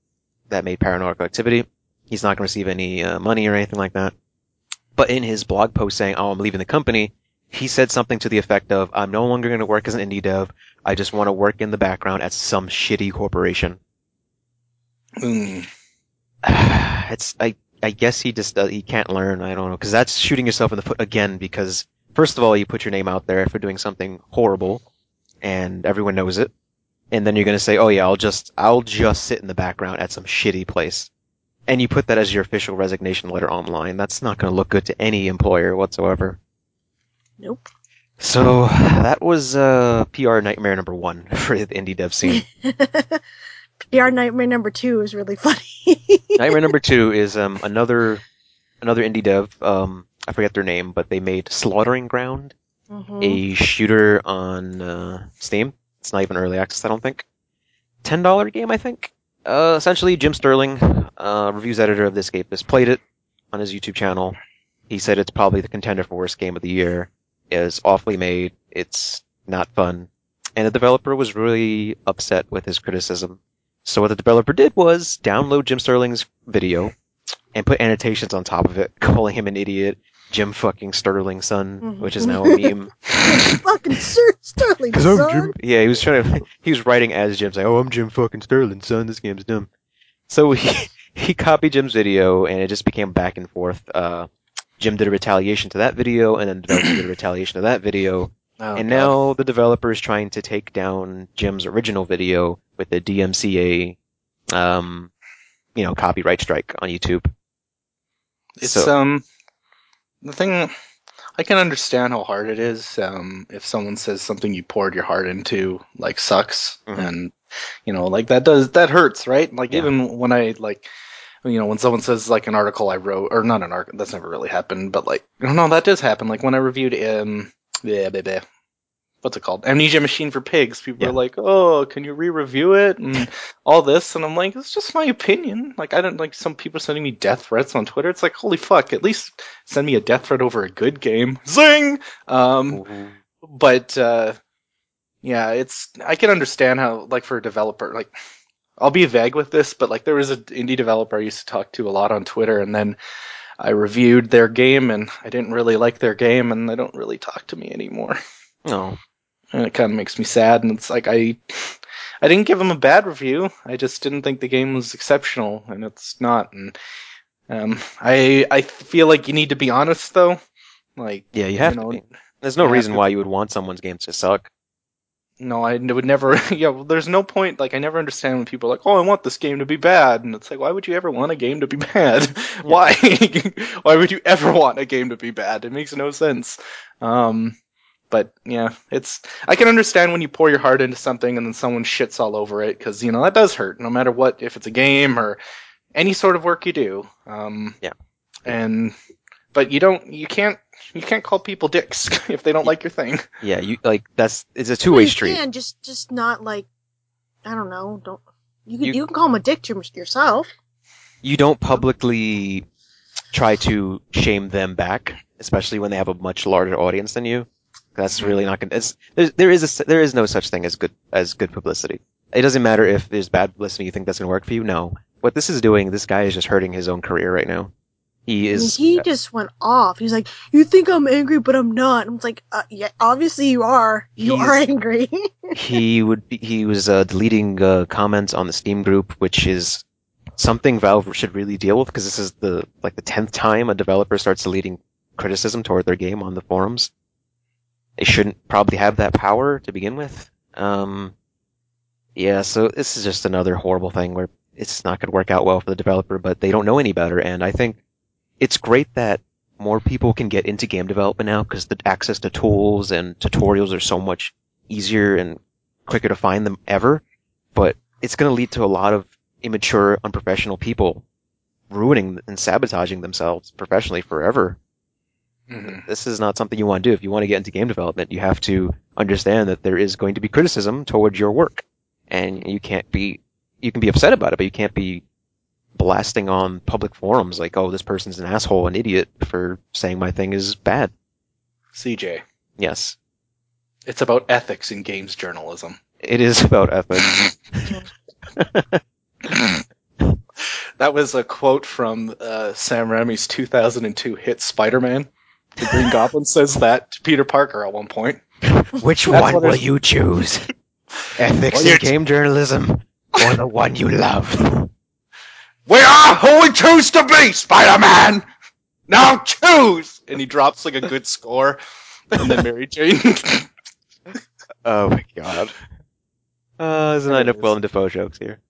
that made Paranautical Activity. He's not going to receive any uh, money or anything like that. But in his blog post saying, oh, I'm leaving the company, he said something to the effect of, I'm no longer going to work as an indie dev. I just want to work in the background at some shitty corporation. Mm. It's, I, I guess he just, uh, he can't learn. I don't know. Cause that's shooting yourself in the foot again, because first of all, you put your name out there for doing something horrible and everyone knows it. And then you're going to say, oh yeah, I'll just, I'll just sit in the background at some shitty place. And you put that as your official resignation letter online. That's not going to look good to any employer whatsoever. Nope. So that was uh, P R nightmare number one for the indie dev scene. P R nightmare number two is really funny. Nightmare number two is um, another another indie dev. Um, I forget their name, but they made Slaughtering Ground, mm-hmm. a shooter on uh, Steam. It's not even early access, I don't think. ten dollars game, I think. Uh, essentially, Jim Sterling, uh, reviews editor of this game, has played it on his YouTube channel. He said it's probably the contender for worst game of the year. It's awfully made. It's not fun. And the developer was really upset with his criticism. So what the developer did was download Jim Sterling's video and put annotations on top of it, calling him an idiot, Jim fucking Sterling's son, mm-hmm. which is now a meme. Fucking Sterling's son? Yeah, he was trying to, he was writing as Jim, saying, oh, I'm Jim fucking Sterling's son, this game's dumb. So he, he copied Jim's video, and it just became back and forth. Uh, Jim did a retaliation to that video, and then the developer did a retaliation to that video. Oh, and God. Now the developer is trying to take down Jim's original video with the D M C A, um, you know, copyright strike on YouTube. It's, so, um, the thing, I can understand how hard it is, um, if someone says something you poured your heart into, like, sucks, mm-hmm. and, you know, like, that does, that hurts, right? Like, yeah. Even when I, like, you know, when someone says, like, an article I wrote, or not an article, that's never really happened, but, like, no, that does happen. Like, when I reviewed, um, yeah, baby. What's it called? Amnesia Machine for Pigs. People yeah. were like, oh, can you re-review it? And all this. And I'm like, it's just my opinion. Like, I don't like some people sending me death threats on Twitter. It's like, holy fuck, at least send me a death threat over a good game. Zing! Um, mm-hmm. But, uh, yeah, it's, I can understand how, like, for a developer, like, I'll be vague with this, but, like, there was an indie developer I used to talk to a lot on Twitter, and then I reviewed their game, and I didn't really like their game, and they don't really talk to me anymore. No. And it kind of makes me sad, and it's like, I I didn't give them a bad review, I just didn't think the game was exceptional, and it's not, and um, I I feel like you need to be honest, though. Like, yeah, you have you know, to be. There's no reason why you would want someone's game to suck. No, I would never, yeah, well, there's no point, like, I never understand when people are like, oh, I want this game to be bad, and it's like, why would you ever want a game to be bad? Yeah. Why? Why would you ever want a game to be bad? It makes no sense. Um... But, yeah, it's, I can understand when you pour your heart into something and then someone shits all over it, because, you know, that does hurt, no matter what, if it's a game or any sort of work you do. Um, yeah. And, but you don't, you can't, you can't call people dicks if they don't like your thing. Yeah, you, like, that's, it's a two-way street. You can, just, just not, like, I don't know, don't, you can, you, you can call them a dick to yourself. You don't publicly try to shame them back, especially when they have a much larger audience than you. That's really not gonna. It's, there is a, there is no such thing as good as good publicity. It doesn't matter if there's bad publicity. You think that's gonna work for you? No. What this is doing, this guy is just hurting his own career right now. He is. He just went off. He's like, "You think I'm angry, but I'm not." I'm like, uh, "Yeah, obviously you are. You are angry." he would. Be, he was uh, deleting uh, comments on the Steam group, which is something Valve should really deal with, because this is the like the tenth time a developer starts deleting criticism toward their game on the forums. They shouldn't probably have that power to begin with. Um, yeah, so this is just another horrible thing where it's not going to work out well for the developer, but they don't know any better. And I think it's great that more people can get into game development now, because the access to tools and tutorials are so much easier and quicker to find than ever. But it's going to lead to a lot of immature, unprofessional people ruining and sabotaging themselves professionally forever. Mm-hmm. This is not something you want to do. If you want to get into game development, you have to understand that there is going to be criticism towards your work. And you can't be, you can be upset about it, but you can't be blasting on public forums like, oh, this person's an asshole, an idiot for saying my thing is bad. C J. Yes. It's about ethics in games journalism. It is about ethics. That was a quote from uh, Sam Raimi's two thousand two hit Spider-Man. The Green Goblin says that to Peter Parker at one point. Which That's one will you choose? Ethics in game journalism, or the one you love? We are who we choose to be, Spider-Man! Now choose! And he drops like a good score, and then Mary Jane. Oh my god. Uh, there's not enough Willem Dafoe jokes here.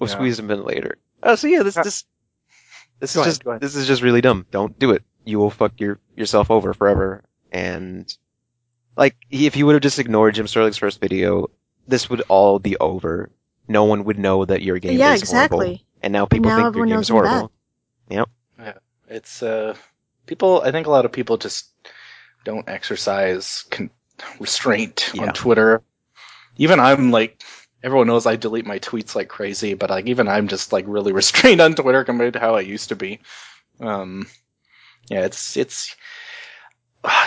We'll yeah. squeeze them in later. Oh, so yeah, this this this go is ahead, just this is just really dumb. Don't do it. You will fuck your, yourself over forever, and like, if you would have just ignored Jim Sterling's first video, this would all be over. No one would know that your game yeah, is exactly. horrible. And now people and now think your game is horrible. That. Yep. Yeah. It's, uh, people, I think a lot of people just don't exercise con- restraint yeah. on Twitter. Even I'm like, everyone knows I delete my tweets like crazy, but like even I'm just like really restrained on Twitter compared to how I used to be. Um, yeah, it's, it's,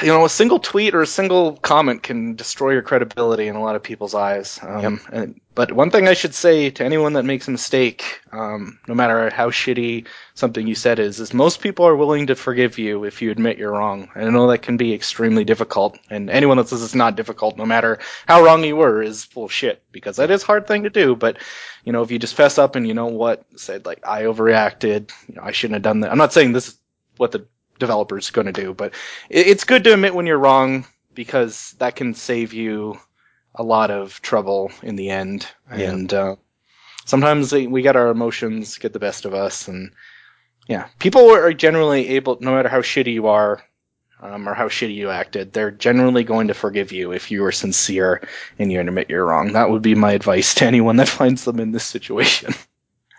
you know, a single tweet or a single comment can destroy your credibility in a lot of people's eyes. Um, yep. and, but one thing I should say to anyone that makes a mistake, um, no matter how shitty something you said is, is most people are willing to forgive you if you admit you're wrong. And I know that can be extremely difficult. And anyone that says it's not difficult, no matter how wrong you were, is full of shit, because that is a hard thing to do. But, you know, if you just fess up and you know what, said like, I overreacted, you know, I shouldn't have done that. I'm not saying this is what the developers going to do, but it's good to admit when you're wrong, because that can save you a lot of trouble in the end. Yeah. And uh, sometimes we get our emotions get the best of us, and yeah, people are generally able, no matter how shitty you are um, or how shitty you acted, they're generally going to forgive you if you are sincere and you admit you're wrong. That would be my advice to anyone that finds them in this situation.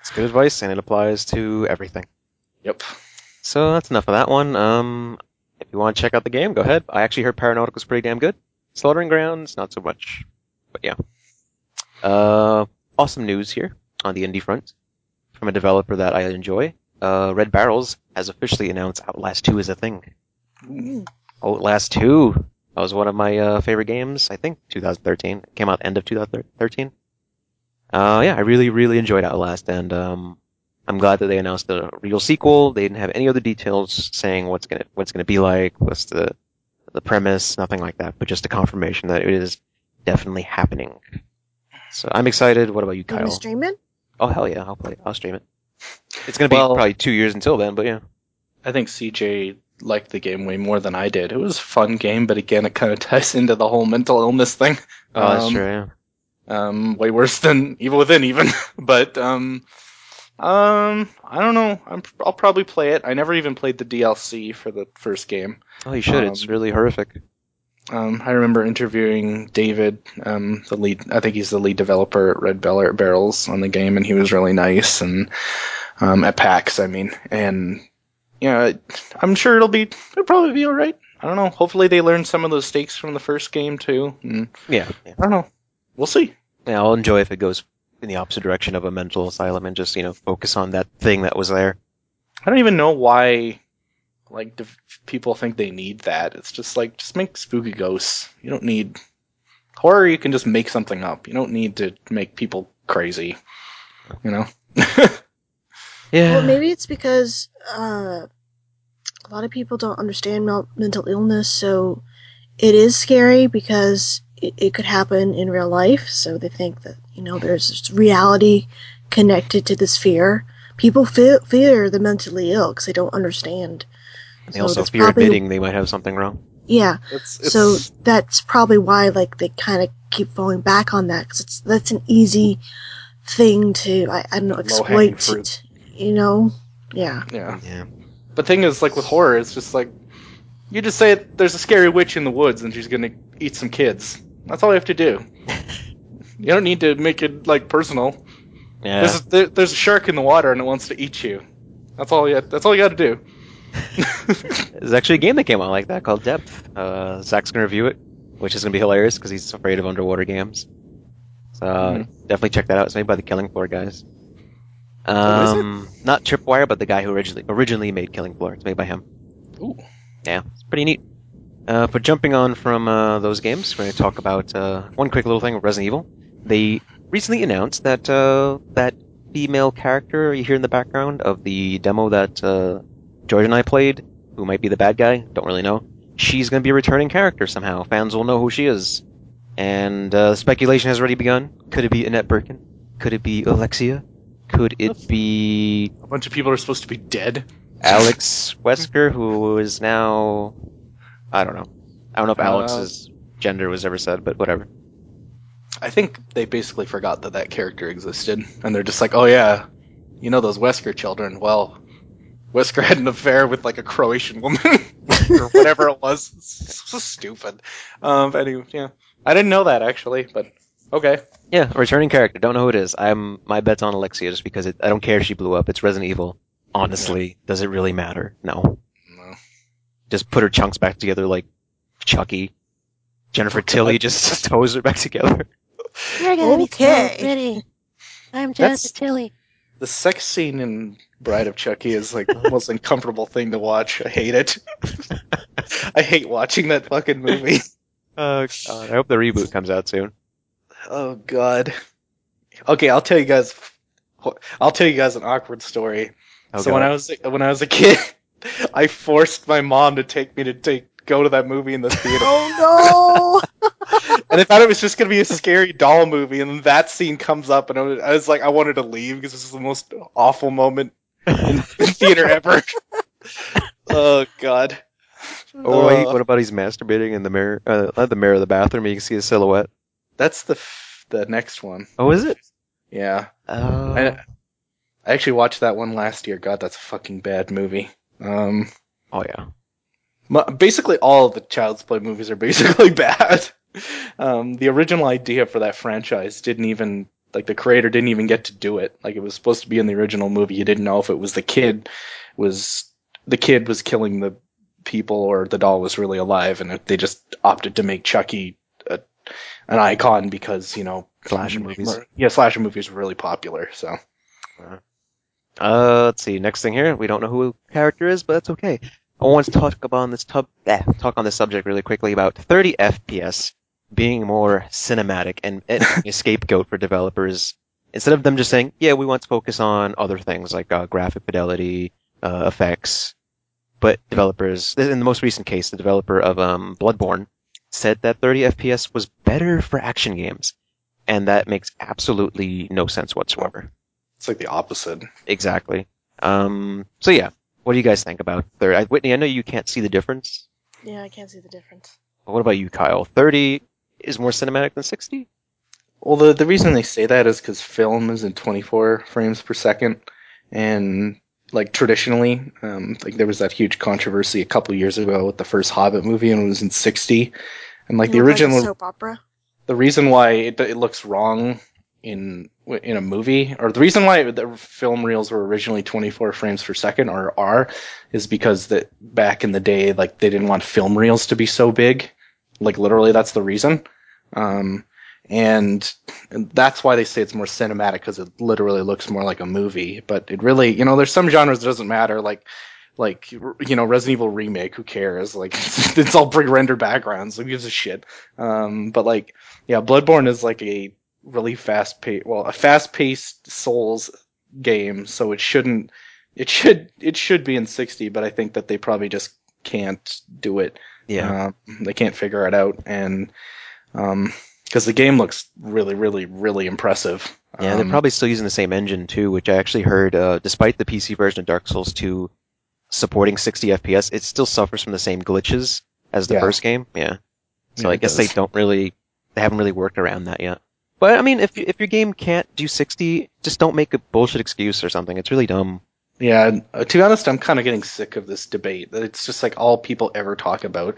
It's good advice, and it applies to everything. Yep. So that's enough of that one. Um, if you want to check out the game, go ahead. I actually heard Paranautical is pretty damn good. Slaughtering Grounds, not so much. But yeah. Uh, awesome news here on the indie front from a developer that I enjoy. Uh, Red Barrels has officially announced Outlast two is a thing. Mm. Outlast two. That was one of my uh, favorite games, I think, twenty thirteen. It came out end of twenty thirteen. Uh, yeah, I really, really enjoyed Outlast, and um, I'm glad that they announced a real sequel. They didn't have any other details saying what's gonna what's gonna be like, what's the the premise, nothing like that, but just a confirmation that it is definitely happening. So I'm excited. What about you, Kyle? Are you gonna stream it? Oh hell yeah, I'll play it. I'll stream it. It's gonna be well, probably two years until then, but yeah. I think C J liked the game way more than I did. It was a fun game, but again, it kind of ties into the whole mental illness thing. Oh, um, that's true. Yeah. Um, way worse than Evil Within, even. but um. Um, I don't know. I'm, I'll probably play it. I never even played the D L C for the first game. Oh, you should. Um, it's really horrific. Um, I remember interviewing David, um, the lead. I think he's the lead developer at Red Bell- Barrels on the game, and he was really nice. And um, at PAX, I mean, and you know, I'm sure it'll be. It'll probably be all right. I don't know. Hopefully, they learn some of those mistakes from the first game too. And yeah. I don't know. We'll see. Yeah, I'll enjoy if it goes in the opposite direction of a mental asylum and just, you know, focus on that thing that was there. I don't even know why, like, div- people think they need that. It's just like, just make spooky ghosts. You don't need horror. You can just make something up. You don't need to make people crazy, you know? Yeah. Well, maybe it's because uh, a lot of people don't understand mental illness, so it is scary because it, it could happen in real life, so they think that, you know, there's this reality connected to this fear. People fe- fear the mentally ill because they don't understand. They so also fear probably, admitting they might have something wrong. Yeah. It's, it's, so that's probably why, like, they kind of keep falling back on that, because that's an easy thing to, I, I don't know, exploit. Fruit. You know? Yeah. Yeah. Yeah. But the thing is, like, with horror, it's just like, you just say there's a scary witch in the woods and she's going to eat some kids. That's all you have to do. You don't need to make it, like, personal. Yeah. There's a, there, there's a shark in the water and it wants to eat you. That's all you, that's all you got to do. There's actually a game that came out like that called Depth. Uh, Zach's going to review it, which is going to be hilarious because he's afraid of underwater games. So mm-hmm. Definitely check that out. It's made by the Killing Floor guys. Um, what is it? Not Tripwire, but the guy who originally originally made Killing Floor. It's made by him. Ooh. Yeah, it's pretty neat. Uh, but jumping on from uh, those games, we're going to talk about uh, one quick little thing with Resident Evil. They recently announced that uh, that female character you hear in the background of the demo that uh, George and I played, who might be the bad guy, don't really know, she's going to be a returning character somehow. Fans will know who she is. And uh, speculation has already begun. Could it be Annette Birkin? Could it be Alexia? Could it be... A bunch of people are supposed to be dead. Alex Wesker, who is now... I don't know. I don't know if Alex's uh, gender was ever said, but whatever. I think they basically forgot that that character existed, and they're just like, oh yeah, you know those Wesker children, well, Wesker had an affair with like a Croatian woman or whatever it was. It's so stupid. Um, anyway, yeah, I didn't know that actually, but okay. Yeah, a returning character. Don't know who it is. I'm my bet's on Alexia just because it, I don't care if she blew up. It's Resident Evil. Honestly, yeah. Does it really matter? No. No. Just put her chunks back together like Chucky. Jennifer Tilly just toes her back together. You're gonna okay. be so pretty. I'm Jennifer That's, Tilly. The sex scene in Bride of Chucky is like the most uncomfortable thing to watch. I hate it. I hate watching that fucking movie. Oh god! I hope the reboot comes out soon. Oh god. Okay, I'll tell you guys. I'll tell you guys an awkward story. Oh, so god. when I was when I was a kid, I forced my mom to take me to take. go to that movie in the theater. Oh no! And I thought it was just going to be a scary doll movie, and that scene comes up, and I was, I was like, I wanted to leave because this is the most awful moment in theater ever. Oh god! Oh wait, uh, what about he's masturbating in the mirror? Uh, not the mirror of the bathroom. You can see his silhouette. That's the f- the next one. Oh, is it? Yeah. Oh. I, I actually watched that one last year. God, that's a fucking bad movie. Um. Oh yeah. Basically, all of the Child's Play movies are basically bad. Um, the original idea for that franchise didn't even, like, the creator didn't even get to do it. Like, it was supposed to be in the original movie. You didn't know if it was the kid was, the kid was killing the people or the doll was really alive, and they just opted to make Chucky a, an icon because, you know, slasher movies. Were, yeah, slasher movies were really popular, so. Uh, let's see, next thing here. We don't know who the character is, but that's okay. I want to talk about this tub, eh, talk on this subject really quickly about thirty F P S being more cinematic and, and a scapegoat for developers. Instead of them just saying, yeah, we want to focus on other things like uh, graphic fidelity, uh, effects. But developers, in the most recent case, the developer of um, Bloodborne said that thirty F P S was better for action games. And that makes absolutely no sense whatsoever. It's like the opposite. Exactly. Um, so yeah. What do you guys think about thirty? Whitney, I know you can't see the difference. Yeah, I can't see the difference. But what about you, Kyle? thirty is more cinematic than sixty? Well, the, the reason they say that is because film is in twenty-four frames per second. And, like, traditionally, um, like there was that huge controversy a couple years ago with the first Hobbit movie, and it was in sixty. And, like, the original... soap opera. The reason why it, it looks wrong... in in a movie, or the reason why the film reels were originally twenty-four frames per second, or are, is because that back in the day, like, they didn't want film reels to be so big. Like, literally, that's the reason. Um, and, and that's why they say it's more cinematic, because it literally looks more like a movie. But it really, you know, there's some genres that doesn't matter, like, like, you know, Resident Evil Remake, who cares? Like, it's all pre-rendered backgrounds, who gives a shit? Um, but, like, yeah, Bloodborne is like a really fast paced, well, a fast paced Souls game, so it shouldn't, it should, it should be in sixty, but I think that they probably just can't do it. Yeah. Uh, they can't figure it out, and, um, because the game looks really, really, really impressive. Yeah, um, they're probably still using the same engine too, which I actually heard, uh, despite the P C version of Dark Souls two supporting sixty F P S, it still suffers from the same glitches as the yeah. first game. Yeah. So yeah, I guess does. they don't really, they haven't really worked around that yet. But, I mean, if if your game can't do sixty, just don't make a bullshit excuse or something. It's really dumb. Yeah, to be honest, I'm kind of getting sick of this debate. It's just, like, all people ever talk about.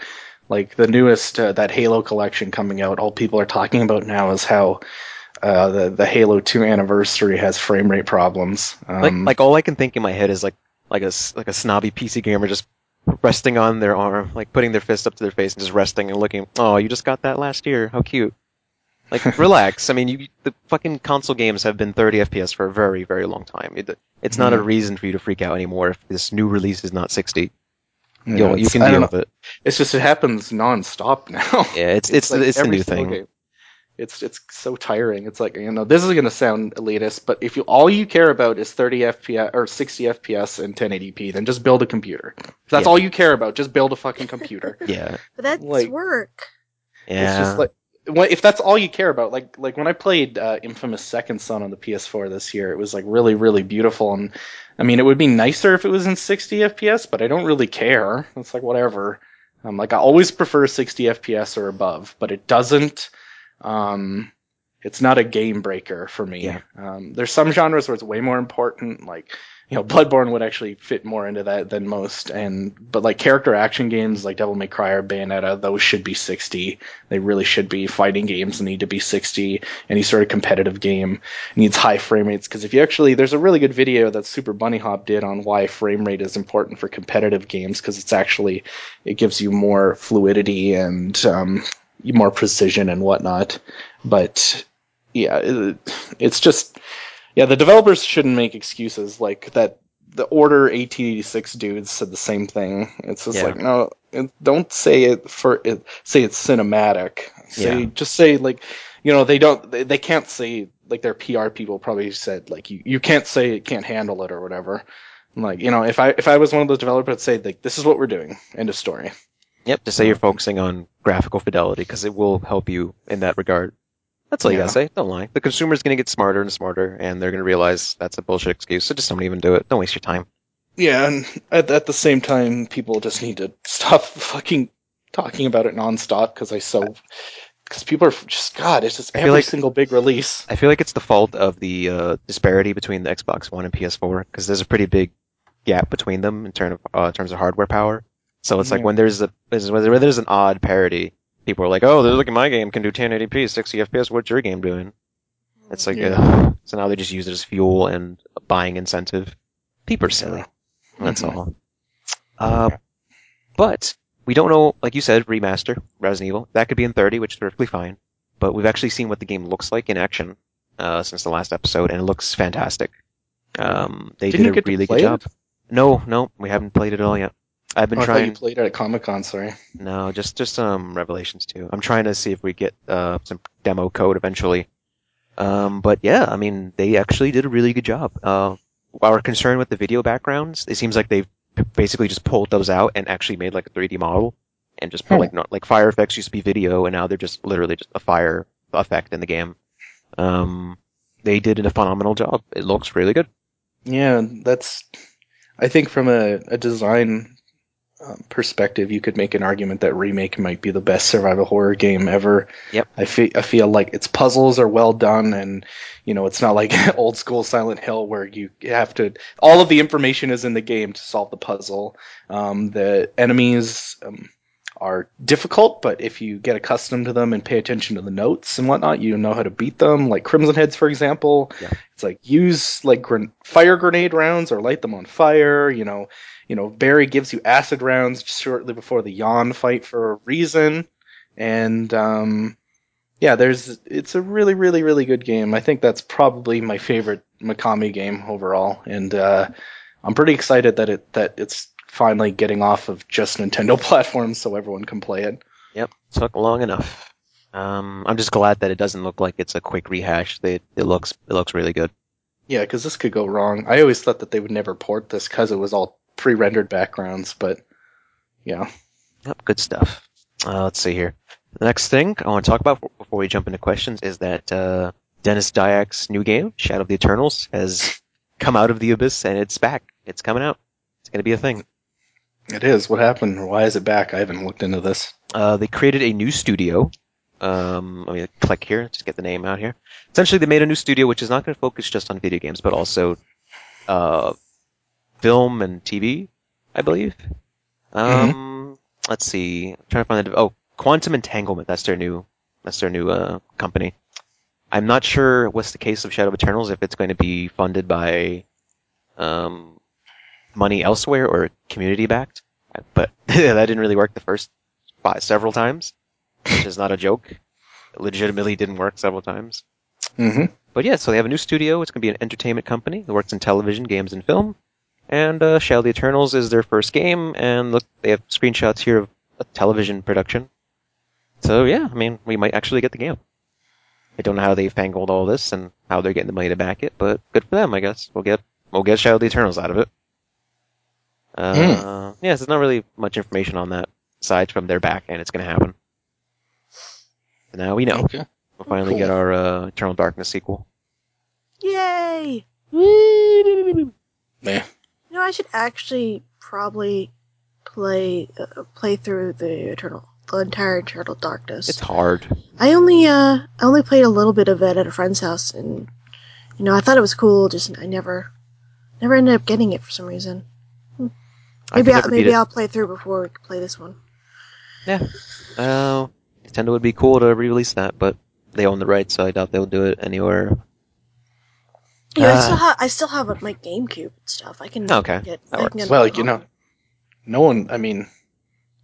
Like, the newest, uh, that Halo collection coming out, all people are talking about now is how uh, the, the Halo two anniversary has frame rate problems. Um, like, like, all I can think in my head is, like, like a, like a snobby P C gamer just resting on their arm, like, putting their fist up to their face and just resting and looking, oh, you just got that last year. How cute. Like, relax. I mean, you, the fucking console games have been thirty F P S for a very, very long time. It, it's not mm. a reason for you to freak out anymore if this new release is not sixty. Yeah, you know, you can deal with it. It's just it happens nonstop now. Yeah, it's it's it's, like it's the new thing. Game. It's it's so tiring. It's like, you know, this is gonna sound elitist, but if you all you care about is thirty F P S or sixty F P S and ten eighty p, then just build a computer. If that's yeah. all you care about. Just build a fucking computer. Yeah, but that's like, work. Yeah, it's just like. If that's all you care about, like like when I played uh, Infamous Second Son on the P S four this year, it was like really, really beautiful. And I mean, it would be nicer if it was in sixty F P S, but I don't really care. It's like whatever. Um, like I always prefer sixty F P S or above, but it doesn't. Um, it's not a game breaker for me. Yeah. Um, there's some genres where it's way more important, like you know, Bloodborne would actually fit more into that than most. And but like character action games like Devil May Cry or Bayonetta, those should be sixty. They really should be. Fighting games need to be sixty. Any sort of competitive game needs high frame rates, because if you actually, there's a really good video that Super Bunny Hop did on why frame rate is important for competitive games, because it's actually, it gives you more fluidity and um, more precision and whatnot. But yeah, it, it's just. Yeah, the developers shouldn't make excuses like that. The Order eighteen eighty-six dudes said the same thing. It's just yeah. like, no, it, don't say it for it. Say it's cinematic. Say yeah. just say like, you know, they don't. They, they can't say, like, their P R people probably said like you, you can't say it, can't handle it or whatever. I'm like, you know, if I if I was one of those developers, I'd say like, this is what we're doing. End of story. Yep. Just say you're focusing on graphical fidelity, because it will help you in that regard. That's all you yeah. gotta say. Don't lie. The consumer's gonna get smarter and smarter, and they're gonna realize that's a bullshit excuse, so just don't even do it. Don't waste your time. Yeah, and at, at the same time, people just need to stop fucking talking about it nonstop, because I so... Because people are just... God, it's just every like, single big release. I feel like it's the fault of the uh, disparity between the Xbox One and P S four, because there's a pretty big gap between them in, term of, uh, in terms of hardware power. So it's yeah. like when there's a when there's an odd parity... People are like, oh, look at my game, can do ten eighty p, sixty F P S, what's your game doing? It's like, yeah. uh, so now they just use it as fuel and a buying incentive. People are silly. That's mm-hmm. all. Uh, but we don't know, like you said, remaster, Resident Evil. That could be in thirty, which is perfectly fine. But we've actually seen what the game looks like in action uh, since the last episode, and it looks fantastic. Um, they Didn't did a really good job. It? No, no, we haven't played it all yet. I've been oh, trying. I thought you played it at Comic-Con, sorry. No, just just some um, Revelations too. I'm trying to see if we get uh, some demo code eventually. Um, but yeah, I mean, they actually did a really good job. Uh, our concern with the video backgrounds, it seems like they've basically just pulled those out and actually made like a three D model and just put, like not, like fire effects used to be video, and now they're just literally just a fire effect in the game. Um, they did a phenomenal job. It looks really good. Yeah, that's. I think from a, a design. Um, perspective, you could make an argument that Remake might be the best survival horror game ever. Yep. I feel I feel like its puzzles are well done, and you know, it's not like old school Silent Hill where you have to, all of the information is in the game to solve the puzzle. Um, the enemies um, are difficult, but if you get accustomed to them and pay attention to the notes and whatnot, you know how to beat them. Like Crimson Heads, for example, yeah. It's like use like gren- fire grenade rounds or light them on fire. You know. You know, Barry gives you acid rounds shortly before the yawn fight for a reason. And, um, yeah, there's, it's a really, really, really good game. I think that's probably my favorite Mikami game overall. And, uh, I'm pretty excited that it, that it's finally getting off of just Nintendo platforms so everyone can play it. Yep. Took long enough. Um, I'm just glad that it doesn't look like it's a quick rehash. They, it looks, it looks really good. Yeah, cause this could go wrong. I always thought that they would never port this cause it was all pre-rendered backgrounds, but yeah. Yep, good stuff. Uh, let's see here. The next thing I want to talk about before we jump into questions is that uh, Dennis Dyack's new game, Shadow of the Eternals, has come out of the abyss and it's back. It's coming out. It's going to be a thing. It is. What happened? Why is it back? I haven't looked into this. Uh, they created a new studio. Um, let me click here. Just get the name out here. Essentially, they made a new studio which is not going to focus just on video games, but also... Uh, film and T V, I believe. Um, mm-hmm. Let's see. I'm trying to find the... Oh, Quantum Entanglement. That's their new. That's their new uh, company. I'm not sure what's the case of Shadow of Eternals, if it's going to be funded by um, money elsewhere or community backed. But that didn't really work the first five, several times, which is not a joke. It legitimately didn't work several times. Mm-hmm. But yeah, so they have a new studio. It's going to be an entertainment company that works in television, games, and film. And uh, Shadow of the Eternals is their first game, and look, they have screenshots here of a television production. So yeah, I mean, we might actually get the game. I don't know how they fangled all this and how they're getting the money to back it, but good for them, I guess. We'll get we'll get Shadow of the Eternals out of it. Uh, mm. Yeah, so there's not really much information on that aside from they're back, and it's going to happen. So now we know. Okay. We'll finally cool. get our uh, Eternal Darkness sequel. Yay! Woo! Yeah. You know, I should actually probably play uh, play through the Eternal, the entire Eternal Darkness. It's hard. I only uh, I only played a little bit of it at a friend's house, and you know, I thought it was cool. Just I never, Never ended up getting it for some reason. Hmm. Maybe I I'll, maybe I'll play through before we can play this one. Yeah. Uh, Nintendo would be cool to re-release that, but they own the rights, so I doubt they'll do it anywhere. Yeah, uh, I still have I still have a, my GameCube and stuff. I can okay. get I can well, you know, no one. I mean,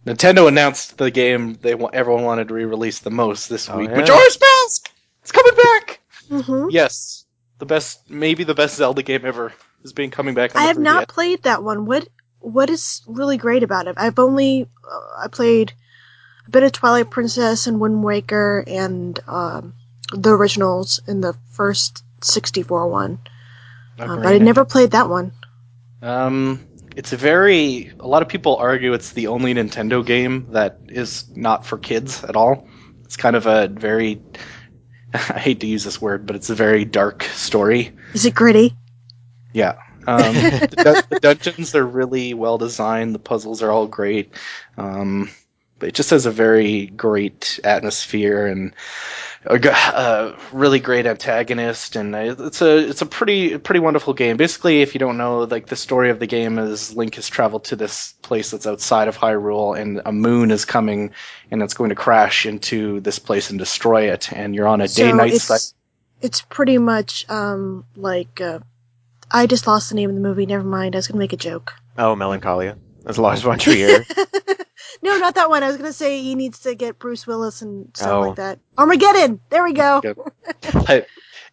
Nintendo announced the game they everyone wanted to re-release the most this oh, week, yeah. Majora's Mask. It's coming back. Mm-hmm. Yes, the best, maybe the best Zelda game ever is being coming back. On I have not played that one. What What is really great about it? I've only uh, I played a bit of Twilight Princess and Wind Waker and um, the originals in the first sixty-four one, uh, but I never played that one. Um, it's a very a lot of people argue it's the only Nintendo game that is not for kids at all. It's kind of a very I hate to use this word, but it's a very dark story. Is it gritty? Yeah. Um, the, du- the dungeons are really well designed. The puzzles are all great. Um, but it just has a very great atmosphere and a uh, really great antagonist. And it's a it's a pretty pretty wonderful game. Basically, if you don't know, like the story of the game is Link has traveled to this place that's outside of Hyrule, and a moon is coming, and it's going to crash into this place and destroy it. And you're on a so day-night cycle. It's, it's pretty much um, like uh, I just lost the name of the movie. Never mind. I was going to make a joke. Oh, Melancholia. That's the last one for you. No, not that one. I was going to say he needs to get Bruce Willis and stuff oh. like that. Armageddon! There we go! But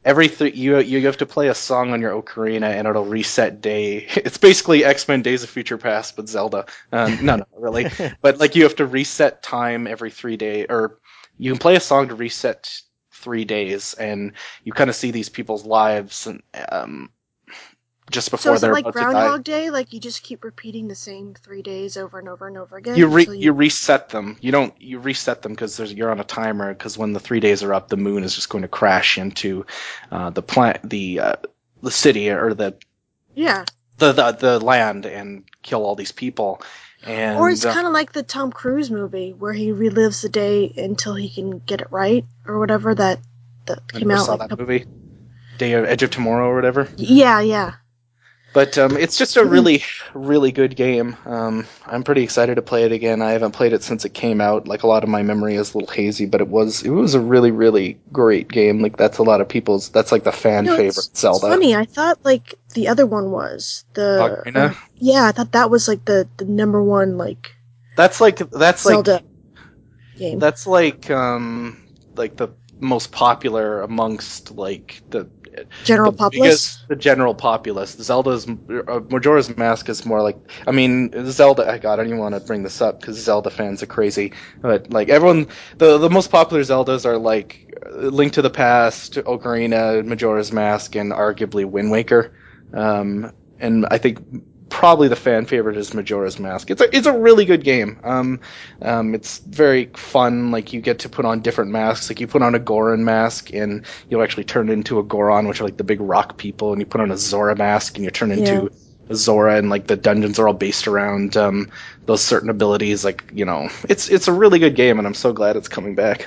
every th- you, you have to play a song on your ocarina and it'll reset day. It's basically X-Men Days of Future Past, but Zelda. Um, no, no, really. But like you have to reset time every three days, or you can play a song to reset three days, and you kind of see these people's lives and um, just before so is it they're like about Groundhog to die. Day? Like you just keep repeating the same three days over and over and over again. You re- you... you reset them. You don't you reset them because you're on a timer. Because when the three days are up, the moon is just going to crash into uh, the plant, the uh, the city, or the yeah the, the the land, and kill all these people. And or it's uh, kind of like the Tom Cruise movie where he relives the day until he can get it right or whatever that that I came out. Saw like that a... movie, Day of Edge of Tomorrow or whatever. Yeah, yeah. But um, it's just a really, really good game. Um, I'm pretty excited to play it again. I haven't played it since it came out. Like a lot of my memory is a little hazy, but it was it was a really, really great game. Like that's a lot of people's. That's like the fan you know, favorite it's, Zelda. It's funny. I thought like the other one was the. Ocarina? Yeah, I thought that was like the, the number one like. That's like that's Zelda like. Game. That's like um like the most popular amongst like the. General populace? The general populace. Zelda's uh, Majora's Mask is more like, I mean, Zelda, oh God, I don't even want to bring this up because Zelda fans are crazy. But like everyone, the, the most popular Zeldas are like Link to the Past, Ocarina, Majora's Mask, and arguably Wind Waker. Um, and I think probably the fan favorite is Majora's Mask. It's a, it's a really good game. Um, um, it's very fun. Like you get to put on different masks. Like you put on a Goron mask and you'll actually turn into a Goron, which are like the big rock people. And you put on a Zora mask and you turn into yeah. Zora. And like the dungeons are all based around um, those certain abilities. Like you know, it's it's a really good game, and I'm so glad it's coming back. Yeah,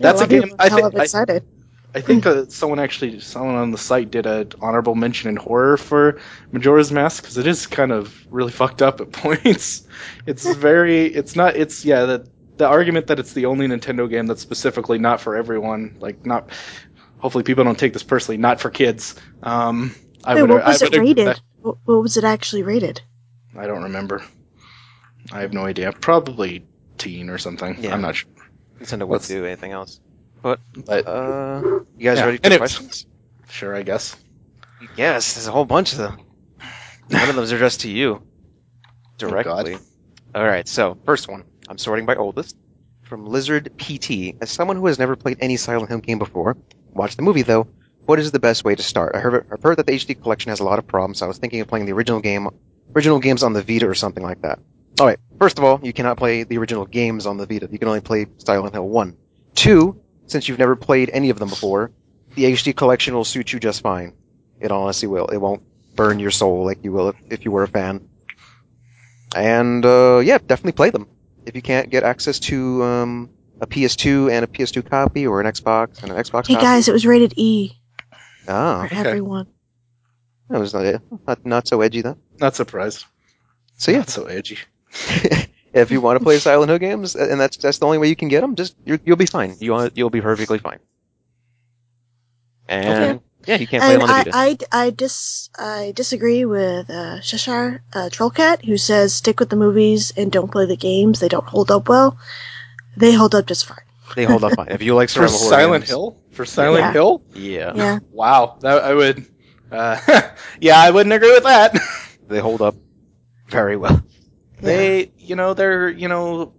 that's a game. I think I'm excited. I think uh, someone actually, someone on the site did an honorable mention in horror for Majora's Mask because it is kind of really fucked up at points. It's very, it's not, it's yeah. The the argument that it's the only Nintendo game that's specifically not for everyone, like not. Hopefully, people don't take this personally. Not for kids. Um, I Wait, would, what was I would, it rated? I, what was it actually rated? I don't remember. I have no idea. Probably teen or something. Yeah. I'm not sure. Nintendo would do anything else. But, but uh, you guys yeah. ready for and questions? It, sure, I guess. Yes, there's a whole bunch of them. One of those are addressed to you directly. Oh, all right, so first one. I'm sorting by oldest from Lizard P T. As someone who has never played any Silent Hill game before, watched the movie though. What is the best way to start? I heard, I've heard that the H D collection has a lot of problems. So I was thinking of playing the original game, original games on the Vita or something like that. All right, first of all, you cannot play the original games on the Vita. You can only play Silent Hill one, two. Since you've never played any of them before, the H D collection will suit you just fine. It honestly will. It won't burn your soul like you will if, if you were a fan. And, uh, yeah, definitely play them. If you can't get access to um, a P S two and a P S two copy or an Xbox and an Xbox hey copy. Hey, guys, it was rated E. Oh. For okay. everyone. That was not it. Not, not so edgy, though. Not surprised. So yeah, not so edgy. If you want to play Silent Hill games, and that's that's the only way you can get them, just you're, you'll be fine. You want, you'll be perfectly fine. And okay. yeah, you can't play and them on the Vita. I, I I dis I disagree with uh, Shashar uh, Trollcat, who says stick with the movies and don't play the games. They don't hold up well. They hold up just fine. They hold up fine. If you like for Silent games. Hill, for Silent yeah. Hill, yeah. yeah. Wow, that, I would. Uh, yeah, I wouldn't agree with that. They hold up very well. They, you know, they're, you know,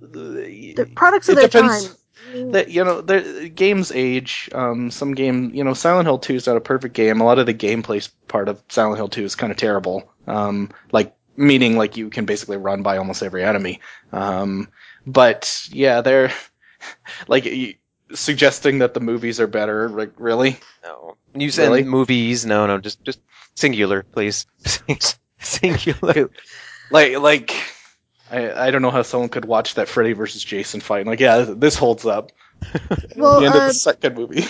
the products of their time. That, you know, their games age. Um, some game, you know, Silent Hill two is not a perfect game. A lot of the gameplay part of Silent Hill two is kind of terrible. Um, like meaning like you can basically run by almost every enemy. Um, but yeah, they're like you, suggesting that the movies are better. Like really? No. You said really? movies? No, no. Just, just singular, please. Singular. Like, like, I, I don't know how someone could watch that Freddy versus Jason fight. And like, yeah, this holds up. Well, the end uh, of the second movie.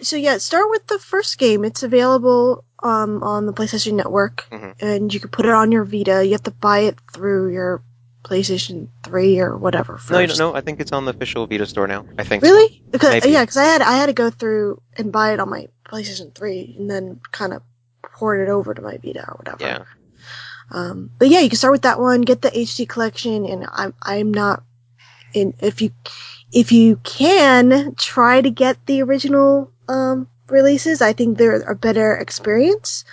So yeah, start with the first game. It's available um, on the PlayStation Network, mm-hmm. and you can put it on your Vita. You have to buy it through your PlayStation three or whatever. First. No, you don't know. I think it's on the official Vita store now. I think. Really? So. Cause, yeah, because I had I had to go through and buy it on my PlayStation three, and then kind of port it over to my Vita or whatever. Yeah. Um, but yeah, you can start with that one, get the H D collection, and I'm, I'm not in, if you, if you can try to get the original, um, releases, I think they're a better experience,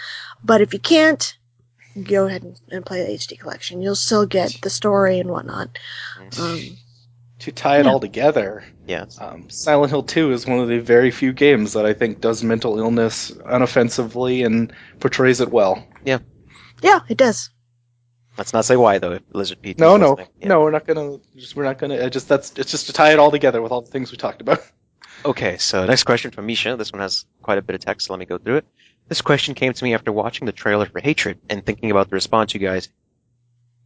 but if you can't, go ahead and, and play the H D collection. You'll still get the story and whatnot. Um, to tie it yeah. all together. Yeah. Um, Silent Hill two is one of the very few games that I think does mental illness unoffensively and portrays it well. Yeah. Yeah, it does. Let's not say why though. If Blizzard P T. No, no, yeah. no. We're not gonna. Just, we're not gonna. Uh, just that's. It's just to tie it all together with all the things we talked about. Okay, so next question from Misha. This one has quite a bit of text, so let me go through it. This question came to me after watching the trailer for Hatred and thinking about the response you guys,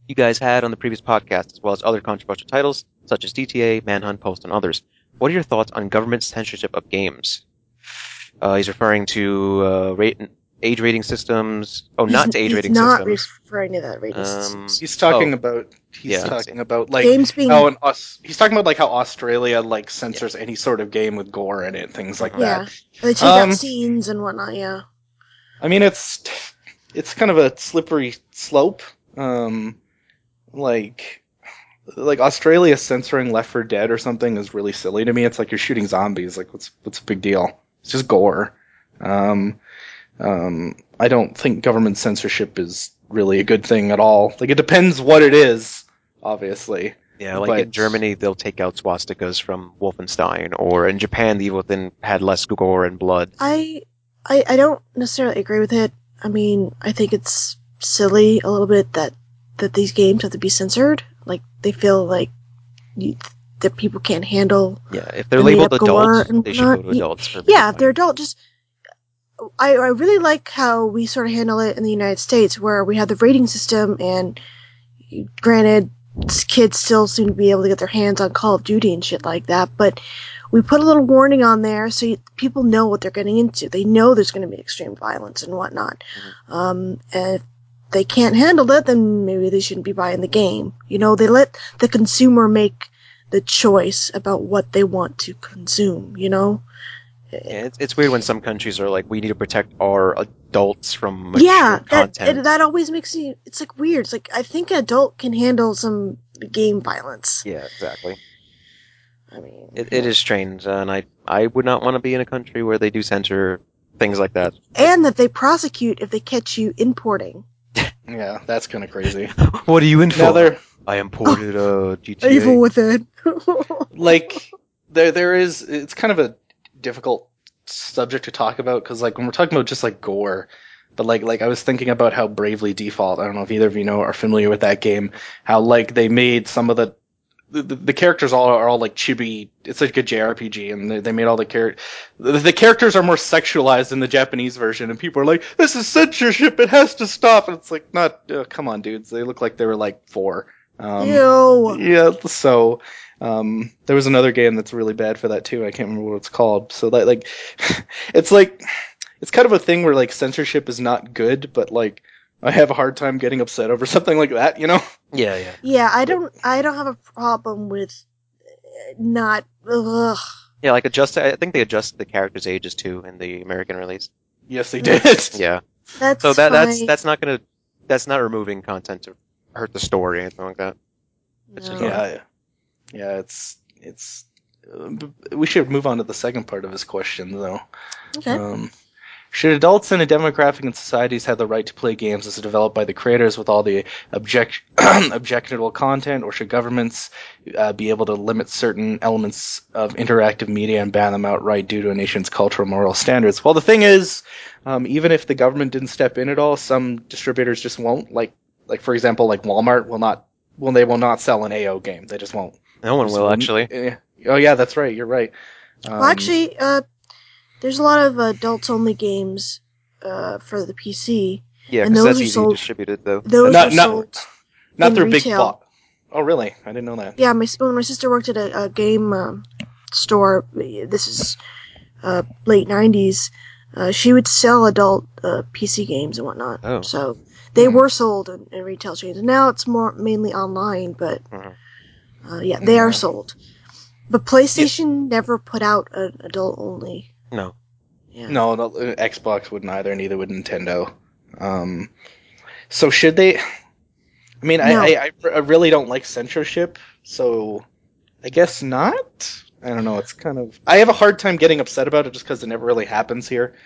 you guys had on the previous podcast, as well as other controversial titles such as D T A, Manhunt, Post, and others. What are your thoughts on government censorship of games? Uh, he's referring to uh, rate. And, age rating systems. Oh, not to age he's rating not systems. He's not referring to that rating um, systems. He's talking oh, about. He's yeah, talking about like games being. Oh, and Aus- he's talking about like how Australia like censors yeah. any sort of game with gore in it, things like yeah. that. They take um, out scenes and whatnot. Yeah. I mean, it's it's kind of a slippery slope. Um, like like Australia censoring Left four Dead or something is really silly to me. It's like you're shooting zombies. Like what's what's a big deal? It's just gore. Um. Um, I don't think government censorship is really a good thing at all. Like, it depends what it is, obviously. Yeah, like but... in Germany, they'll take out swastikas from Wolfenstein, or in Japan, The Evil Within had less gore and blood. I, I, I don't necessarily agree with it. I mean, I think it's silly a little bit that, that these games have to be censored. Like, they feel like you, that people can't handle. Yeah, if they're labeled adults, they should go to adults. For yeah, if they're adult, just... I, I really like how we sort of handle it in the United States, where we have the rating system, and granted, kids still seem to be able to get their hands on Call of Duty and shit like that, but we put a little warning on there so you, people know what they're getting into. They know there's going to be extreme violence and whatnot. Mm-hmm. Um, and if they can't handle it, then maybe they shouldn't be buying the game. You know, they let the consumer make the choice about what they want to consume, you know? Yeah, it's, it's weird when some countries are like, we need to protect our adults from mature yeah, that, content. Yeah, that always makes me... It's like weird. It's like, I think an adult can handle some game violence. Yeah, exactly. I mean... It, it is strange, and I, I would not want to be in a country where they do censor things like that. And that they prosecute if they catch you importing. Yeah, that's kind of crazy. What are you in for? Another... I imported oh, a G T A. Evil Within. Like, there, there is... It's kind of a... difficult subject to talk about, because like when we're talking about just like gore, but like like I was thinking about how Bravely Default, I don't know if either of you know are familiar with that game, how like they made some of the the, the characters all are all like chibi. It's like a J R P G, and they, they made all the characters the, the characters are more sexualized in the Japanese version, and people are like, this is censorship, it has to stop, and it's like, not oh, come on dudes, they look like they were like four. Um, Ew. Yeah, so Um, there was another game that's really bad for that too. I can't remember what it's called. So that, like, it's like, it's kind of a thing where like censorship is not good, but like I have a hard time getting upset over something like that, you know? Yeah, yeah. Yeah, I don't I don't have a problem with not ugh. Yeah, like adjust I think they adjusted the characters' ages too in the American release. Yes, they did. Yeah. That's so that fine. that's that's not going to that's not removing content to hurt the story or anything like that. It's no. just yeah, yeah. Yeah, it's it's we should move on to the second part of his question, though. Okay. Um, should adults in a demographic and societies have the right to play games as developed by the creators with all the object- objectionable content, or should governments uh, be able to limit certain elements of interactive media and ban them outright due to a nation's cultural moral standards? Well, the thing is, um, even if the government didn't step in at all, some distributors just won't. Like, like for example, like Walmart will not. Well, they will not sell an A O game. They just won't. No one will, actually. Uh, Oh, yeah, that's right. You're right. Um, well, actually, uh, there's a lot of adults-only games uh, for the P C. Yeah, because that's easily distributed, though. Those not, are not, sold Not through retail. Big Box. Oh, really? I didn't know that. Yeah, my when my sister worked at a, a game um, store, this is uh, late nineties, uh, she would sell adult uh, P C games and whatnot. Oh. So they mm. were sold in, in retail chains. Now it's more mainly online, but mm. uh, yeah, they mm. are sold. But PlayStation yeah. never put out an adult-only. No. Yeah. No, no, Xbox wouldn't either, and neither would Nintendo. Um, so should they... I mean, no. I, I, I really don't like censorship, so I guess not? I don't know, it's kind of... I have a hard time getting upset about it just because it never really happens here.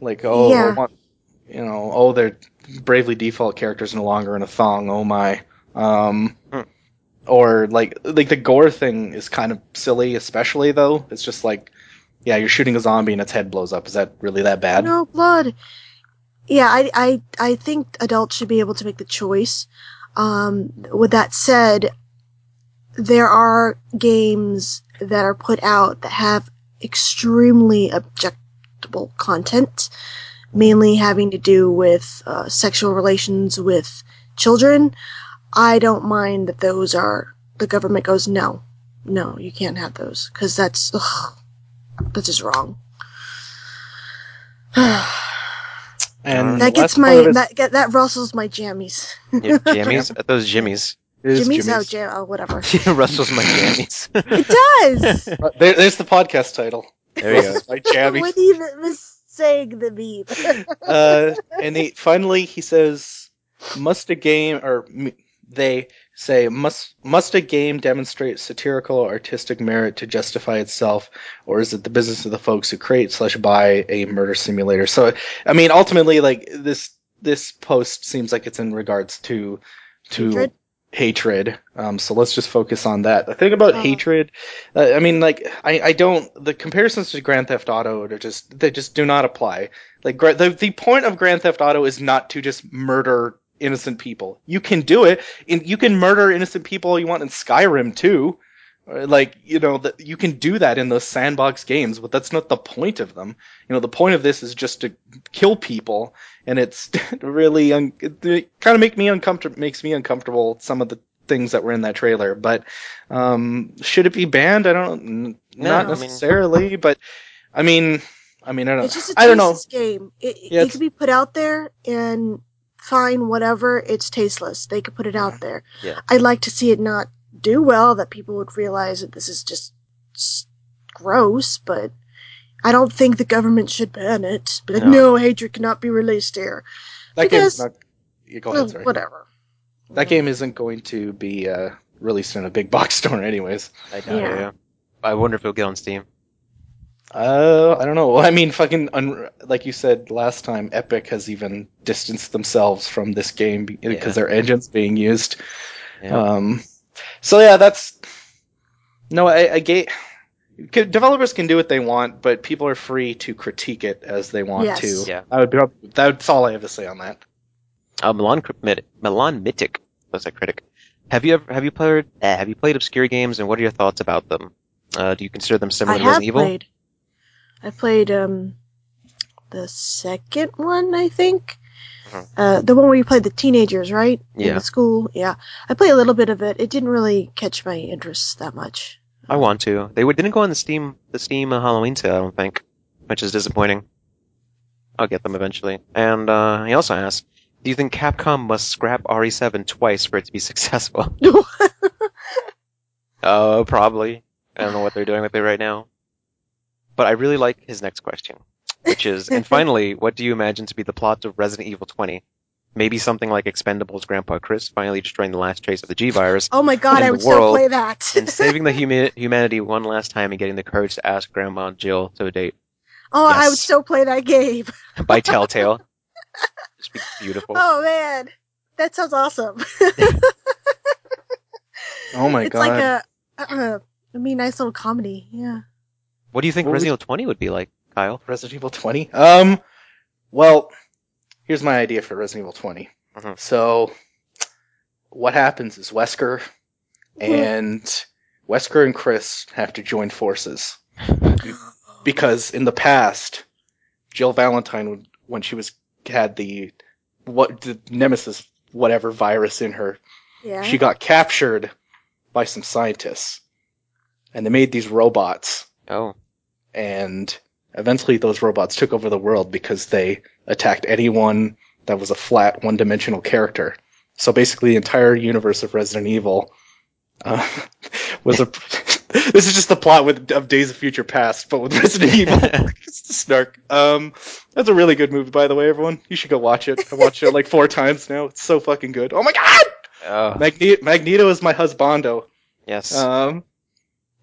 Like, oh, yeah. I want, you know, oh, their Bravely Default character's no longer in a thong, oh my. Um... Hmm. Or, like, like the gore thing is kind of silly, especially, though. It's just like, yeah, you're shooting a zombie and its head blows up. Is that really that bad? No, blood. Yeah, I I, I think adults should be able to make the choice. Um, with that said, there are games that are put out that have extremely objectionable content, mainly having to do with uh, sexual relations with children. I don't mind that those are, the government goes, no, no, you can't have those, because that's, ugh, that's just wrong. And that gets my, is... that get, that rustles my jammies. Yeah, jammies? Those jimmies. Jimmy's, Jimmy's out, jam, oh, whatever. Rustles my jammies. It does! There, there's the podcast title. There you go. My jammies. What even was saying the meme? uh, and he, finally he says, must a game, or... They say, must must a game demonstrate satirical or artistic merit to justify itself, or is it the business of the folks who create slash buy a murder simulator? So, I mean, ultimately, like, this this post seems like it's in regards to to hatred. hatred. Um, so let's just focus on that. The thing about uh-huh. hatred, uh, I mean, like, I, I don't, the comparisons to Grand Theft Auto are just, they just do not apply. Like, the, the point of Grand Theft Auto is not to just murder innocent people. You can do it, and you can murder innocent people all you want in Skyrim too. Like, you know, that you can do that in those sandbox games, but that's not the point of them. You know, the point of this is just to kill people, and it's really un- it kind of make me uncomfortable. Makes me uncomfortable some of the things that were in that trailer. But um, should it be banned? I don't. N- no, not necessarily, I mean... but I mean, I mean, I don't. It's just a I don't know. Game. It, yeah, it could be put out there and. Fine, whatever, it's tasteless. They could put it yeah. out there. Yeah. I'd like to see it not do well, that people would realize that this is just gross, but I don't think the government should ban it. But no, no hatred cannot be released here. That because, game's not... Go ahead, sorry. Whatever. That game isn't going to be uh, released in a big box store anyways. I doubt yeah. it, yeah. I wonder if it'll get on Steam. Uh, I don't know. Well, I mean, fucking, un- like you said last time, Epic has even distanced themselves from this game because yeah. their engine's being used. Yeah. Um, so yeah, that's no. I, I get developers can do what they want, but people are free to critique it as they want yes. to. Yeah. I would be. That's all I have to say on that. Uh, Milan Milan Mitic was a critic. Have you ever have you played uh, have you played obscure games, and what are your thoughts about them? Uh, do you consider them similar I to Resident Evil? Played. I played um, the second one, I think. Uh, the one where you played the teenagers, right? Yeah. In the school, yeah. I played a little bit of it. It didn't really catch my interest that much. I want to. They didn't go on the Steam the Steam uh, Halloween sale, I don't think, which is disappointing. I'll get them eventually. And uh, he also asked, do you think Capcom must scrap R E seven twice for it to be successful? Oh, uh, probably. I don't know what they're doing with it right now. But I really like his next question, which is, and finally, what do you imagine to be the plot of Resident Evil twenty? Maybe something like Expendables Grandpa Chris finally destroying the last trace of the G-Virus. Oh my god, I would still play that. And saving the humi- humanity one last time and getting the courage to ask Grandma Jill to a date. Oh, yes. I would still play that game. By Telltale. It's beautiful. Oh man, that sounds awesome. Oh my it's god. It's like a, uh, a mean, nice little comedy, yeah. What do you think what Resident Evil twenty would be like, Kyle? Resident Evil twenty? Um, well... Here's my idea for Resident Evil twenty. Mm-hmm. So, what happens is Wesker and mm-hmm. Wesker and Chris have to join forces. Because in the past, Jill Valentine, when she was had the what the Nemesis whatever virus in her, yeah. she got captured by some scientists, and they made these robots. Oh, and. Eventually, those robots took over the world because they attacked anyone that was a flat, one-dimensional character. So basically, the entire universe of Resident Evil uh, was a... This is just the plot with of Days of Future Past, but with Resident Evil. It's a snark. Um, that's a really good movie, by the way, everyone. You should go watch it. I watched it like four times now. It's so fucking good. Oh my god! Oh. Magne- Magneto is my husbando. Yes. Um,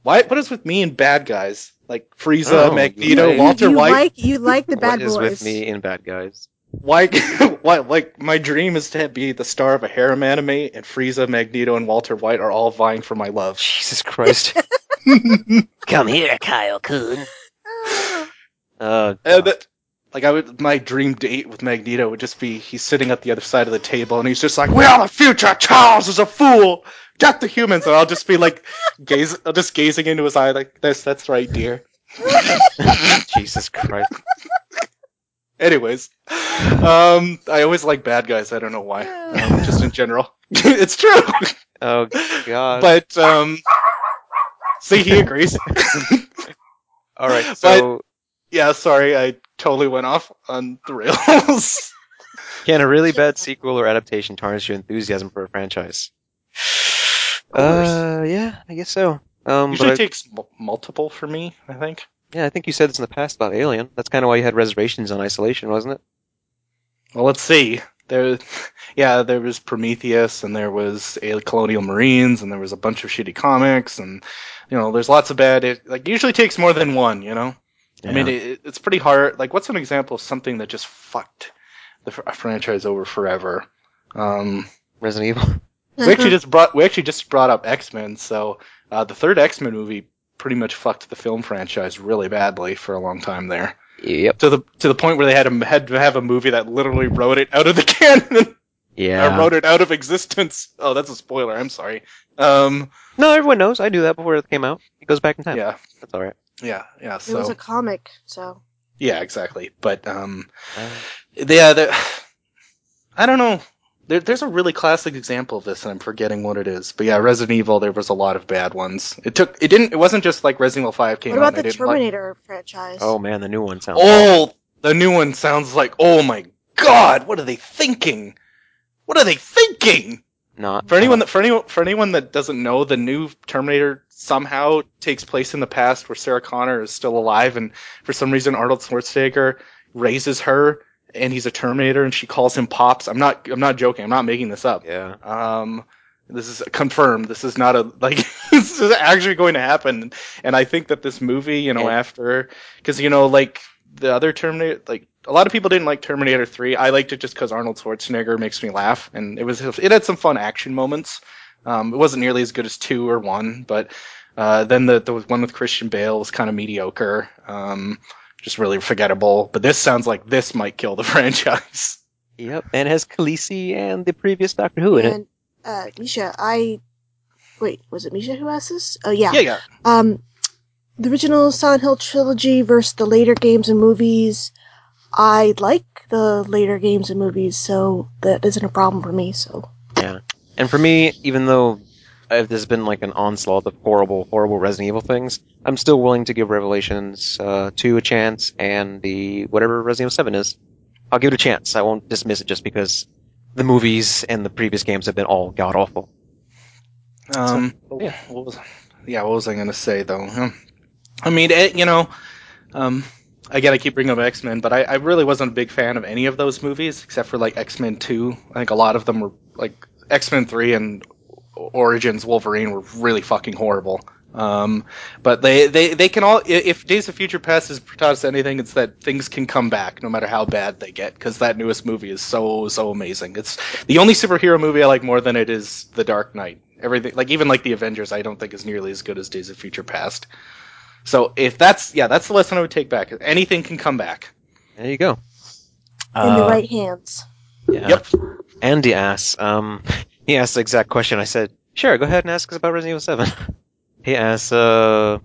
why? What is with me and bad guys? Like Frieza, oh, Magneto, you, Walter you White. Like, you like the bad what boys. What is with me in bad guys? Why? Why? Like my dream is to be the star of a harem anime, and Frieza, Magneto, and Walter White are all vying for my love. Jesus Christ! Come here, Kyle-kun. Oh, and that, like I would, my dream date with Magneto would just be he's sitting at the other side of the table, and he's just like, "We are the future. Charles is a fool." Got the humans, and I'll just be like, gaze, I'll just gazing into his eye like this. That's right, dear. Jesus Christ. Anyways, um, I always like bad guys. I don't know why. Um, just in general, it's true. Oh God. But um, see, he agrees. All right. So but, yeah, sorry, I totally went off on the rails. Can a really bad sequel or adaptation tarnish your enthusiasm for a franchise? Uh, yeah, I guess so. Um, Usually but I, takes m- multiple for me, I think. Yeah, I think you said this in the past about Alien. That's kind of why you had reservations on Isolation, wasn't it? Well, let's see. There, yeah, there was Prometheus, and there was Colonial Marines, and there was a bunch of shitty comics, and, you know, there's lots of bad... It, like, usually takes more than one, you know? Yeah. I mean, it, it's pretty hard... Like, what's an example of something that just fucked the fr- franchise over forever? Um, Resident Evil. We actually just brought we actually just brought up X-Men, so uh, the third X-Men movie pretty much fucked the film franchise really badly for a long time there. Yep. To the to the point where they had a, had to have a movie that literally wrote it out of the canon. Yeah. Or wrote it out of existence. Oh, that's a spoiler. I'm sorry. Um, no, everyone knows. I knew that before it came out. It goes back in time. Yeah, that's all right. Yeah, yeah. So it was a comic, so. Yeah, exactly. But um, uh, yeah, the, I don't know. There, there's a really classic example of this, and I'm forgetting what it is. But yeah, Resident Evil, there was a lot of bad ones. It took, it didn't, it wasn't just like Resident Evil five came out. What about out, the Terminator like... franchise? Oh man, the new one sounds. Oh, bad. The new one sounds like, oh my god, what are they thinking? What are they thinking? Not for anyone that for anyone for anyone that doesn't know, the new Terminator somehow takes place in the past where Sarah Connor is still alive, and for some reason Arnold Schwarzenegger raises her. And he's a Terminator, and she calls him Pops. I'm not. I'm not joking. I'm not making this up. Yeah. Um. This is confirmed. This is not a like. This is actually going to happen. And I think that this movie, you know, yeah. after, because you know, like the other Terminator, like a lot of people didn't like Terminator three. I liked it just because Arnold Schwarzenegger makes me laugh, and it was it had some fun action moments. Um. It wasn't nearly as good as two or one, but uh, then the the one with Christian Bale was kind of mediocre. Um. Just really forgettable. But this sounds like this might kill the franchise. Yep, and it has Khaleesi and the previous Doctor Who in and, it. Uh, Misha, I... Wait, was it Misha who asked this? Oh, yeah. Yeah, yeah. Um, the original Silent Hill trilogy versus the later games and movies. I like the later games and movies, so that isn't a problem for me, so... Yeah. And for me, even though if there's been like an onslaught of horrible, horrible Resident Evil things, I'm still willing to give Revelations uh, two a chance, and the whatever Resident Evil seven is, I'll give it a chance. I won't dismiss it just because the movies and the previous games have been all god awful. Um, so, yeah. What was, yeah, what was I gonna say though? Um, I mean, it, you know, um, again, I keep bringing up X-Men, but I, I really wasn't a big fan of any of those movies except for like X-Men two. I think a lot of them were like X-Men three and Origins Wolverine were really fucking horrible. Um, but they, they, they can all, if Days of Future Past is taught us anything, it's that things can come back no matter how bad they get, because that newest movie is so, so amazing. It's the only superhero movie I like more than it is The Dark Knight. Everything, like even like The Avengers, I don't think is nearly as good as Days of Future Past. So if that's, yeah, that's the lesson I would take back. Anything can come back. There you go. In uh, the right hands. Yeah. Yep. Andy asks, um, he asked the exact question I said, sure, go ahead and ask us about Resident Evil seven. He asks, uh,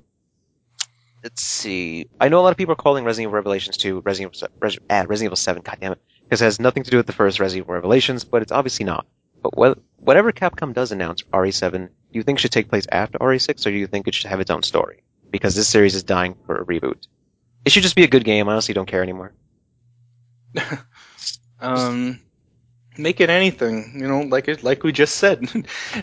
let's see. I know a lot of people are calling Resident Evil Revelations two Resident Evil, Res, ah, Resident Evil seven, goddammit, because it has nothing to do with the first Resident Evil Revelations, but it's obviously not. But what, whatever Capcom does announce R E seven, do you think should take place after R E six, or do you think it should have its own story? Because this series is dying for a reboot. It should just be a good game. I honestly don't care anymore. um... Make it anything, you know, like it, like we just said.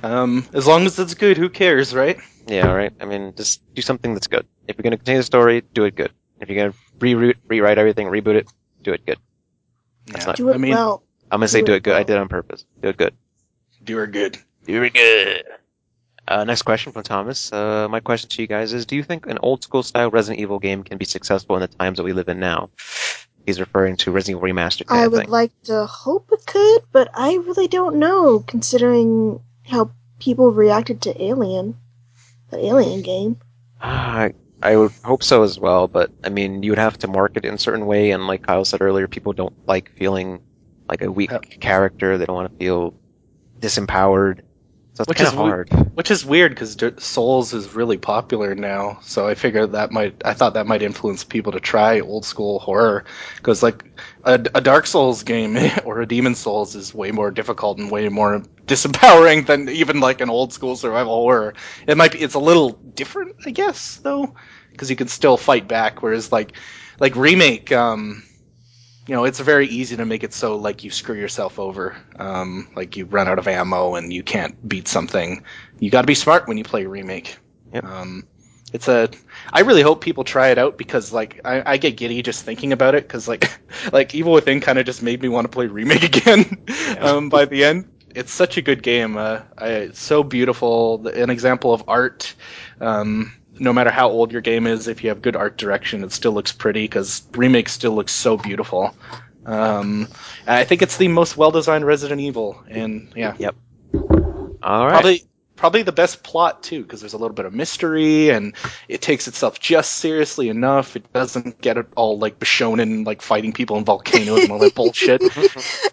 um, as long as it's good, who cares, right? Yeah, right. I mean, just do something that's good. If you're going to continue the story, do it good. If you're going to reroute, rewrite everything, reboot it, do it good. That's yeah. not, do it I mean, well. I'm going to say do it, do it good. Well. I did it on purpose. Do it good. Do it good. Do it good. Uh, next question from Thomas. Uh, my question to you guys is, do you think an old school style Resident Evil game can be successful in the times that we live in now? He's referring to Resident Evil Remastered. I would thing. like to hope it could, but I really don't know, considering how people reacted to Alien, the Alien game. Uh, I would hope so as well, but I mean, you would have to market it in a certain way, and like Kyle said earlier, people don't like feeling like a weak yep. character. They don't want to feel disempowered. So it's which is hard. We- which is weird because D- Souls is really popular now, so I figured that might. I thought that might influence people to try old school horror, because like a, a Dark Souls game or a Demon Souls is way more difficult and way more disempowering than even like an old school survival horror. It might be. It's a little different, I guess, though, because you can still fight back. Whereas like like remake. Um, You know, it's very easy to make it so, like, you screw yourself over. Um, like, you run out of ammo and you can't beat something. You gotta be smart when you play Remake. Yep. Um, it's a... I really hope people try it out because, like, I, I get giddy just thinking about it because, like, like, Evil Within kind of just made me want to play Remake again yeah. um, by the end. It's such a good game. Uh, I, it's so beautiful. An example of art. Um... No matter how old your game is, if you have good art direction, it still looks pretty, because Remake still looks so beautiful. Um, I think it's the most well-designed Resident Evil, and yeah. Yep. All right. Probably, probably the best plot, too, because there's a little bit of mystery, and it takes itself just seriously enough. It doesn't get it all, like, Bishonen, like, fighting people in volcanoes and all that bullshit.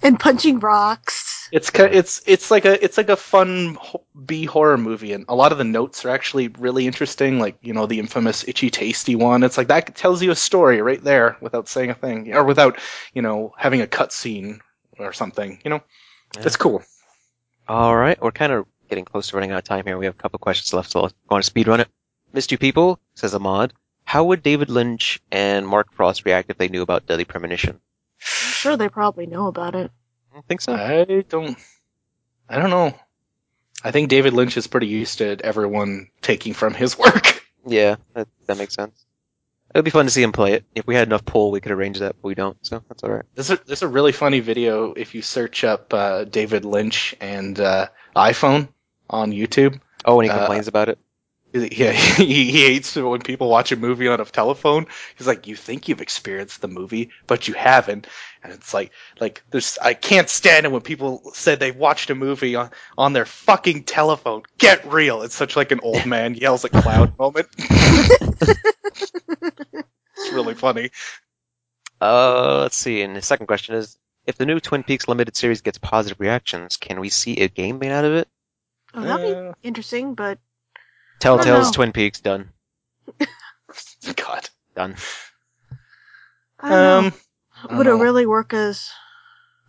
And punching rocks. It's it's it's like a it's like a fun B horror movie, and a lot of the notes are actually really interesting. Like, you know, the infamous Itchy Tasty one. It's like that tells you a story right there without saying a thing, or without, you know, having a cutscene or something. You know, yeah. It's cool. All right, we're kind of getting close to running out of time here. We have a couple questions left, so let's go on to speedrun it. Mister People says Ahmad, how would David Lynch and Mark Frost react if they knew about Deadly Premonition? I'm sure they probably know about it. I don't think so. I don't. I don't know. I think David Lynch is pretty used to everyone taking from his work. Yeah, that, that makes sense. It would be fun to see him play it. If we had enough pull, we could arrange that, but we don't, so that's all right. There's a, there's a really funny video if you search up uh, David Lynch and uh, iPhone on YouTube. Oh, and he complains uh, about it. Yeah, he, he hates it when people watch a movie on a telephone. He's like, you think you've experienced the movie, but you haven't. And it's like, like there's, I can't stand it when people said they watched a movie on, on their fucking telephone. Get real. It's such like an old man yells at cloud moment. It's really funny. Uh, let's see. And the second question is, if the new Twin Peaks limited series gets positive reactions, can we see a game made out of it? Oh, that'd uh, be interesting, but Telltale's Twin Peaks done. God, done. I don't um, know. Would I don't know. It really work as?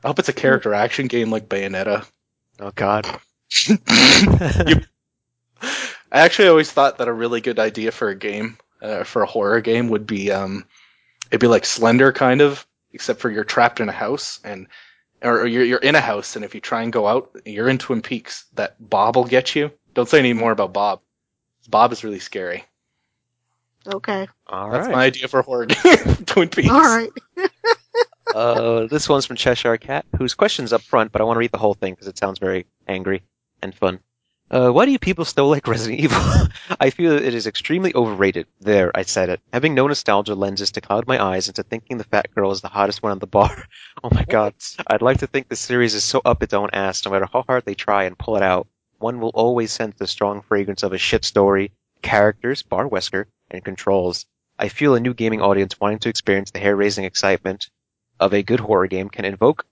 I hope it's a character action game like Bayonetta. Oh God. you, I actually always thought that a really good idea for a game, uh, for a horror game, would be um, it'd be like Slender, kind of, except for you're trapped in a house, and or you're you're in a house, and if you try and go out, you're in Twin Peaks. That Bob will get you. Don't say any more about Bob. Bob is really scary. Okay. All right. That's my idea for a horror game. Twin Peaks. All right. uh, this one's from Cheshire Cat, whose question's up front, but I want to read the whole thing because it sounds very angry and fun. Uh, why do you people still like Resident Evil? I feel it is extremely overrated. There, I said it. Having no nostalgia lenses to cloud my eyes into thinking the fat girl is the hottest one on the bar. Oh my god. I'd like to think the series is so up its own ass, no matter how hard they try and pull it out. One will always sense the strong fragrance of a shit story, characters, Bar Wesker, and controls. I feel a new gaming audience wanting to experience the hair-raising excitement of a good horror game can invoke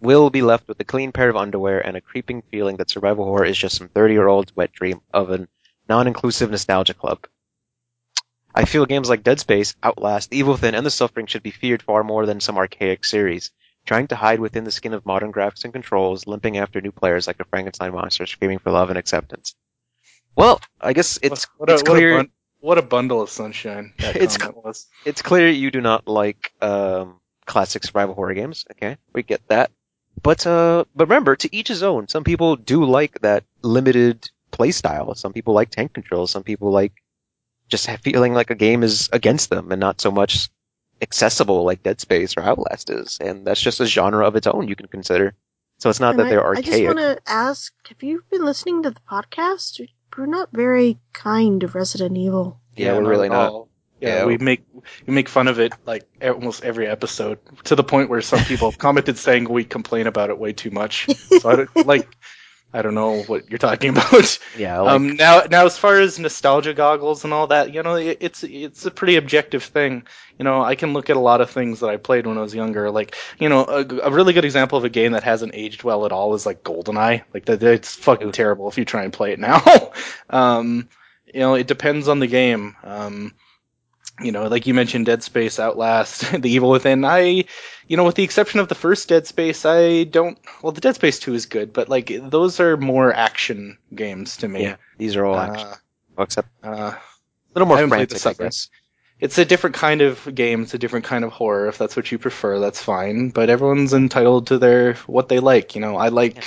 will be left with a clean pair of underwear and a creeping feeling that survival horror is just some thirty-year-old's wet dream of a non-inclusive nostalgia club. I feel games like Dead Space, Outlast, The Evil Within, and The Suffering should be feared far more than some archaic series, trying to hide within the skin of modern graphics and controls, limping after new players like a Frankenstein monster screaming for love and acceptance. Well, I guess it's, what a, it's clear... What a, bun- what a bundle of sunshine that it's comment cl- was. It's clear you do not like um, classic survival horror games. Okay, we get that. But uh, but remember, to each his own. Some people do like that limited play style. Some people like tank control. Some people like just feeling like a game is against them and not so much accessible like Dead Space or Outlast is. And that's just a genre of its own you can consider. So it's not and that I, they're archaic. I just want to ask, have you been listening to the podcast? We're not very kind of Resident Evil. Yeah, yeah we're not really not. Yeah, yeah, we make we make fun of it like almost every episode, to the point where some people commented saying we complain about it way too much. So I don't, like, I don't know what you're talking about. Yeah. Like, um. Now, now, as far as nostalgia goggles and all that, you know, it, it's it's a pretty objective thing. You know, I can look at a lot of things that I played when I was younger. Like, you know, a, a really good example of a game that hasn't aged well at all is like GoldenEye. Like, that it's fucking terrible if you try and play it now. um. You know, it depends on the game. Um. You know, like you mentioned, Dead Space, Outlast, The Evil Within. I, you know, with the exception of the first Dead Space, I don't. Well, the Dead Space two is good, but like those are more action games to me. Yeah, these are all uh, action, well, except uh, a little more frantic, I guess. It's a different kind of game. It's a different kind of horror. If that's what you prefer, that's fine. But everyone's entitled to their what they like. You know, I like, yeah.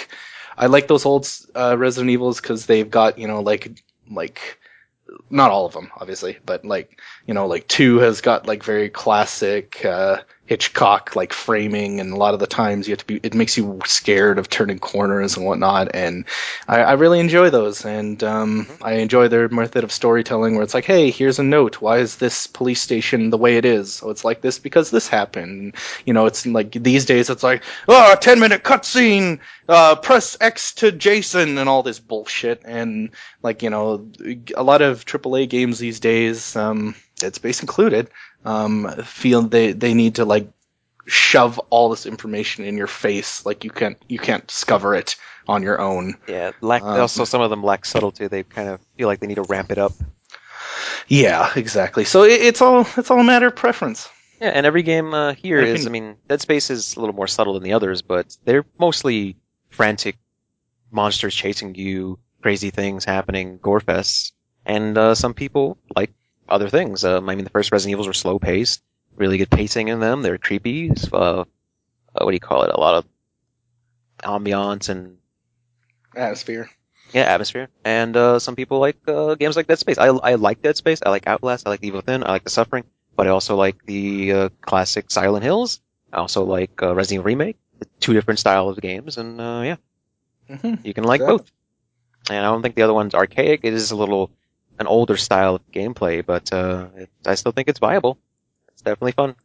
I like those old uh, Resident Evils because they've got, you know, like like. Not all of them, obviously, but like, you know, like two has got like very classic uh, Hitchcock like framing, and a lot of the times you have to be, it makes you scared of turning corners and whatnot. And I, I really enjoy those, and um, mm-hmm. I enjoy their method of storytelling where it's like, hey, here's a note. Why is this police station the way it is? Oh, it's like this because this happened. You know, it's like these days it's like, oh, ten minute cutscene. Uh, press X to Jason and all this bullshit. And like, you know, a lot of triple A games these days, um, Dead Space included, um, feel they, they need to like shove all this information in your face. Like you can't, you can't discover it on your own. Yeah. Lack, um, also some of them lack subtlety. They kind of feel like they need to ramp it up. Yeah, exactly. So it, it's all, it's all a matter of preference. Yeah. And every game, uh, here is, I mean, Dead Space is a little more subtle than the others, but they're mostly frantic monsters chasing you, crazy things happening, gore fests, and uh, some people like other things. Um, I mean, the first Resident Evils were slow paced, really good pacing in them. They're creepy. Uh, uh, what do you call it? A lot of ambiance and atmosphere. Yeah, atmosphere. And uh, some people like uh, games like Dead Space. I I like Dead Space. I like Outlast. I like The Evil Within. I like The Suffering. But I also like the uh, classic Silent Hills. I also like uh, Resident Evil Remake. Two different styles of games, and uh, yeah, mm-hmm. you can like exactly. both. And I don't think the other one's archaic. It is a little an older style of gameplay, but uh, it, I still think it's viable. It's definitely fun.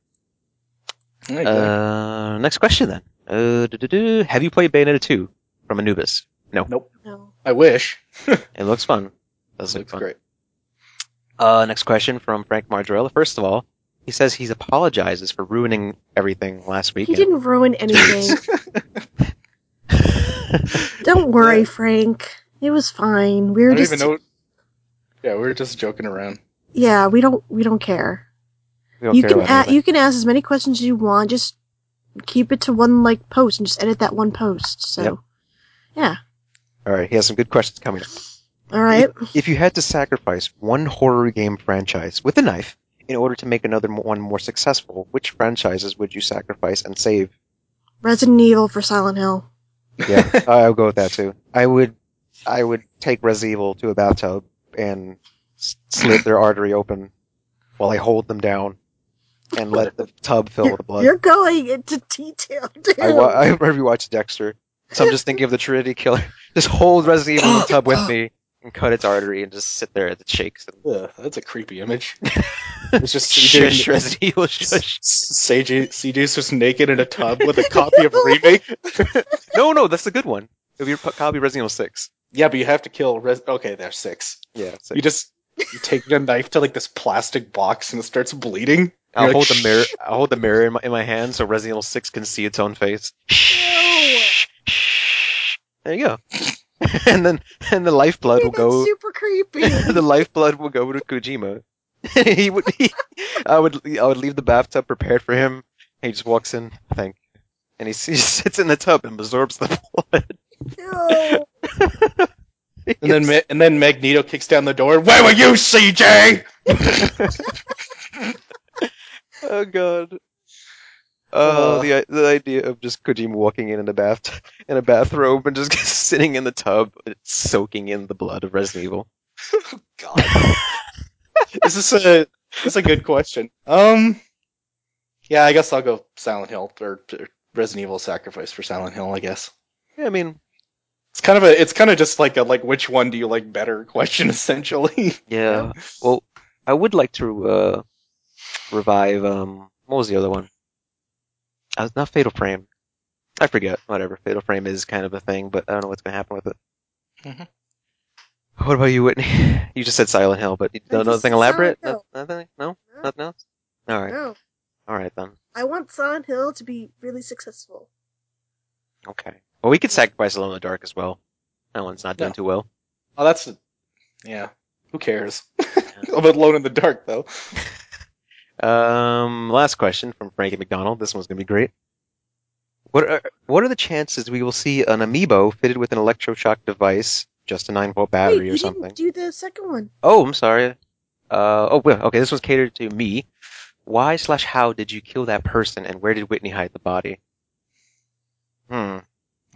Okay. Uh, next question then. Uh, have you played Bayonetta two from Anubis? No. Nope. No. I wish. It looks fun. It does look fun. Great. Uh, next question from Frank Margarella. First of all, he says he apologizes for ruining everything last week. He didn't ruin anything. Don't worry, Frank. It was fine. We were I don't just even know... Yeah, we were just joking around. Yeah, we don't we don't care. We don't you care can about a- you can ask as many questions as you want. Just keep it to one like post and just edit that one post. So, yep. Yeah. All right, he has some good questions coming up. All right. If, if you had to sacrifice one horror game franchise with a knife in order to make another one more successful, which franchises would you sacrifice and save? Resident Evil for Silent Hill. Yeah, I'll go with that too. I would, I would take Resident Evil to a bathtub and slit their artery open while I hold them down and let the tub fill you're, with blood. You're going into detail, dude. I, wa- I rewatched Dexter, so I'm just thinking of the Trinity Killer. Just hold Resident Evil in the tub with me and cut its artery and just sit there as it shakes. Yeah, that's a creepy image. It's just C J. Shush, Resident Evil, shush. C J's just naked in a tub with a copy of Remake. No, no, that's a good one. It'll be a copy of Resident Evil six. Yeah, but you have to kill... Res- okay, there's six. Yeah, six. You just you take the knife to like this plastic box and it starts bleeding. I'll, like, hold the mirror, I'll hold the mirror in my, in my hand so Resident Evil six can see its own face. There you go. And then and the lifeblood will go... super creepy. The lifeblood will go to Kojima. he would. He, I would I would leave the bathtub prepared for him. He just walks in, I think. And he, he sits in the tub and absorbs the blood. No. and then Ma- and then Magneto kicks down the door. Where were you, C J? Oh god! Oh, uh, the the idea of just Kojima walking in in a bath in a bathrobe and just sitting in the tub, soaking in the blood of Resident Evil. Oh god! This is a this is a good question. Um, yeah, I guess I'll go Silent Hill or, or Resident Evil sacrifice for Silent Hill. I guess. Yeah, I mean, it's kind of a it's kind of just like a like which one do you like better question essentially. Yeah. You know? Well, I would like to. Uh, Revive, um, what was the other one? I was not Fatal Frame. I forget, whatever. Fatal Frame is kind of a thing, but I don't know what's going to happen with it. Mm-hmm. What about you, Whitney? You just said Silent Hill, but nothing elaborate? No, nothing? No? no? Nothing else? Alright. No. Alright then. I want Silent Hill to be really successful. Okay. Well, we could sacrifice Alone in the Dark as well. That one's not done no. too well. Oh, that's. A... Yeah. Who cares? About Alone in the Dark, though. Um, last question from Frankie McDonald. This one's gonna be great. What are what are the chances we will see an amiibo fitted with an electroshock device, just a nine volt battery Wait, or you something? Didn't do the second one. Oh, I'm sorry. Uh, oh, well, okay. This one's catered to me. Why slash how did you kill that person, and where did Whitney hide the body? Hmm.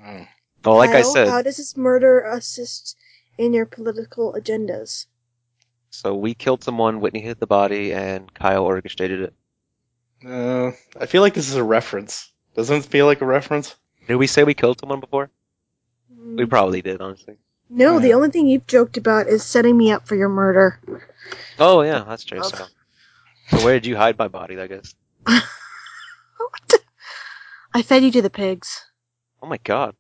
Mm. Well, like how, I said, how does this murder assist in your political agendas? So we killed someone, Whitney hid the body, and Kyle orchestrated it. Uh, I feel like this is a reference. Doesn't it feel like a reference? Did we say we killed someone before? Mm. We probably did, honestly. No, yeah. The only thing you've joked about is setting me up for your murder. Oh, yeah, that's true. Oh. So. so where did you hide my body, I guess? I fed you to the pigs. Oh, my God.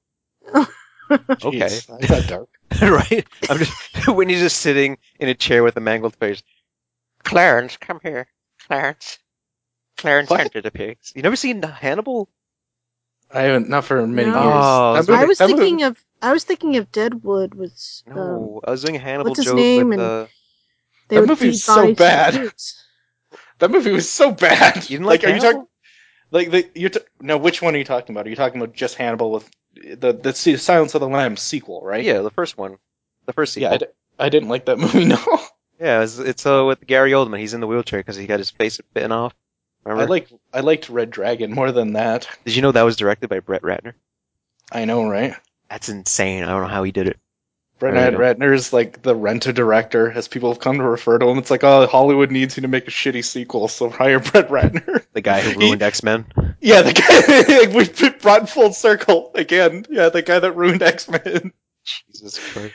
Okay. That's not dark. Right? I'm just Whitney's just sitting in a chair with a mangled face. Clarence, come here. Clarence. Clarence hunted the pigs. You never seen Hannibal? I haven't not for many no. years. Oh, so I was I'm thinking gonna... of I was thinking of Deadwood was um, No, I was doing a Hannibal what's his joke name with uh... the That movie was so bad. That movie was so bad. You didn't like, like are you talking like the you t- No, which one are you talking about? Are you talking about just Hannibal with The, the the Silence of the Lambs sequel, right? Yeah, the first one, the first sequel. Yeah, I, d- I didn't like that movie. No. Yeah, it's, it's uh with Gary Oldman. He's in the wheelchair because he got his face bitten off. Remember? I like I liked Red Dragon more than that. Did you know that was directed by Brett Ratner? I know, right? That's insane. I don't know how he did it. Brett Ratner is like the rent-a-director, as people have come to refer to him. It's like, oh, Hollywood needs you to make a shitty sequel, so hire Brett Ratner. The guy who ruined he, X-Men? Yeah, the guy like, we brought full circle again. Yeah, the guy that ruined X-Men. Jesus Christ.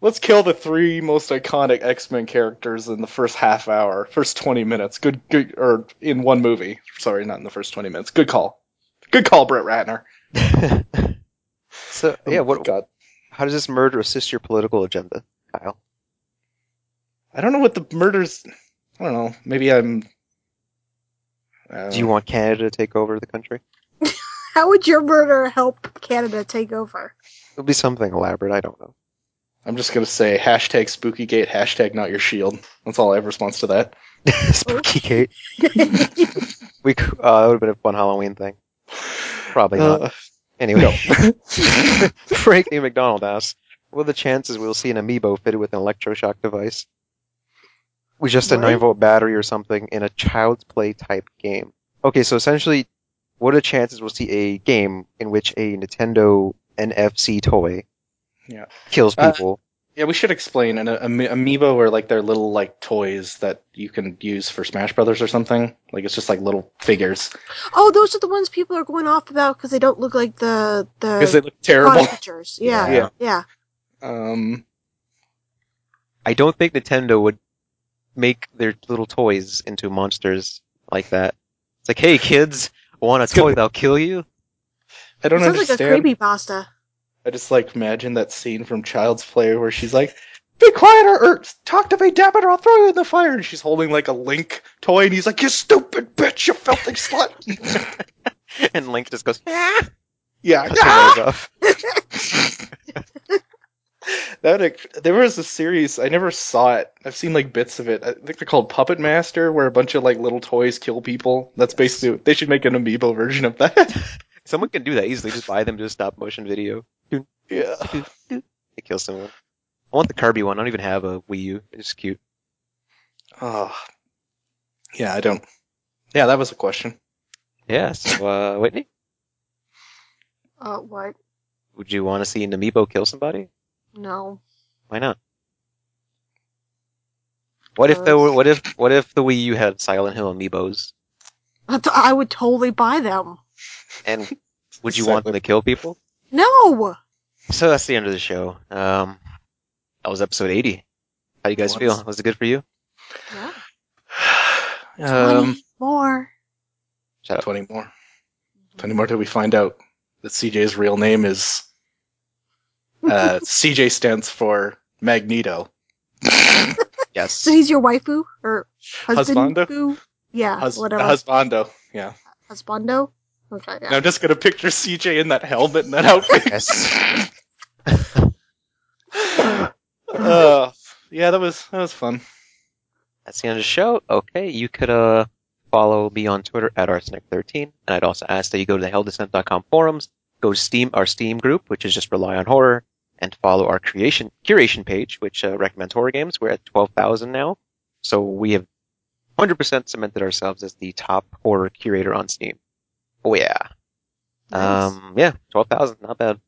Let's kill the three most iconic X-Men characters in the first half hour, first twenty minutes. Good, good, or in one movie. Sorry, not in the first twenty minutes. Good call. Good call, Brett Ratner. So, yeah, oh, what... God. How does this murder assist your political agenda, Kyle? I don't know what the murders... I don't know. Maybe I'm... Uh... Do you want Canada to take over the country? How would your murder help Canada take over? It'll be something elaborate. I don't know. I'm just going to say hashtag SpookyGate, hashtag not your shield. That's all I have response to that. SpookyGate. we, uh, that would have been a fun Halloween thing. Probably not. Uh... Anyway, no. Frankie McDonald asks, What are the chances we'll see an amiibo fitted with an electroshock device? With just a right? nine volt battery or something in a child's play type game. Okay, so essentially, what are the chances we'll see a game in which a Nintendo N F C toy yeah. kills people? Uh, yeah, we should explain. An ami- amiibo are like their little like toys that you can use for Smash Brothers or something. Like it's just like little figures. Oh, those are the ones people are going off about because they don't look like the the because they look terrible. Pictures. Yeah, yeah, yeah. Um, I don't think Nintendo would make their little toys into monsters like that. It's like, hey kids, want a toy that'll kill you? I don't it sounds understand. Sounds like a creepypasta. I just like imagine that scene from Child's Play where she's like, "Be quiet or, or talk to me, damn it, or I'll throw you in the fire." And she's holding like a Link toy, and he's like, "You stupid bitch, you filthy slut." And Link just goes, "Ah, yeah." Ah! That there was a series I never saw it. I've seen like bits of it. I think they're called Puppet Master, where a bunch of like little toys kill people. That's yes. basically they should make an amiibo version of that. Someone can do that easily. Just buy them to a stop motion video. Yeah, they kill someone. I want the Kirby one. I don't even have a Wii U. It's cute. Oh, yeah. I don't. Yeah, that was a question. Yeah. So, uh, Whitney. Uh, what? Would you want to see an amiibo kill somebody? No. Why not? What if the what if what if the Wii U had Silent Hill amiibos? I, th- I would totally buy them. And would you want them to kill people? No. So that's the end of the show. Um, that was episode eighty. How do you guys feel? Was it good for you? Yeah. Um, twenty more. Shut up. Twenty more. Twenty more till we find out that C J's real name is. Uh, C J stands for Magneto. Yes. So he's your waifu? Or husband? Husbando? Yeah, Hus- whatever. Husbando, yeah. Husbando? Okay, yeah. I'm just going to picture C J in that helmet and that outfit. Yes. uh, yeah, that was that was fun. That's the end of the show. Okay, you could uh follow me on Twitter at arsenic thirteen, and I'd also ask that you go to the hell descent dot com forums, go to Steam, our Steam group, which is just Rely on Horror, and follow our creation curation page, which uh, recommends horror games. We're at twelve thousand now, so we have one hundred percent cemented ourselves as the top horror curator on Steam. Oh yeah, nice. um, yeah, twelve thousand, not bad.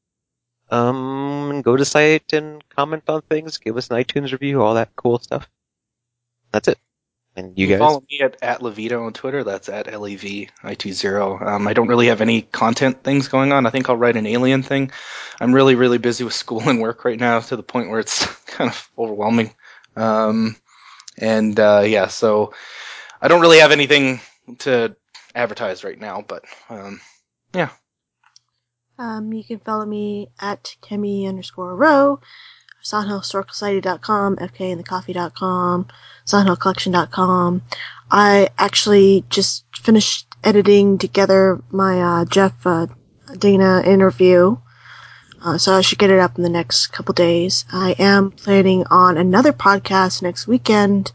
Um, go to the site and comment on things, give us an iTunes review, all that cool stuff. That's it. And you, you guys follow me at, at Levito on Twitter. That's at L E V I two zero. Um, I don't really have any content things going on. I think I'll write an alien thing. I'm really, really busy with school and work right now to the point where it's kind of overwhelming. Um, and uh, yeah, so I don't really have anything to advertise right now, but um, yeah. Um, you can follow me at Kemi underscore row. Silent Hill Historical Society dot com, F K and the Coffee dot com, Silent Hill Collection dot com. I actually just finished editing together my uh, Jeff uh, Dana interview, uh, so I should get it up in the next couple days. I am planning on another podcast next weekend.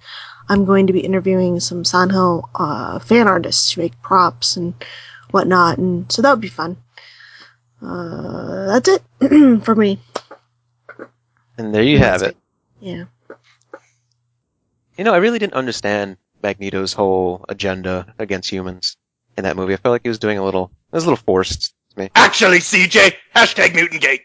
I'm going to be interviewing some Silent Hill uh, fan artists who make props and whatnot, and so that would be fun. Uh, that's it for me. And there you have it. Yeah. You know, I really didn't understand Magneto's whole agenda against humans in that movie. I felt like he was doing a little, it was a little forced to me. Actually, C J, hashtag Mutantgate.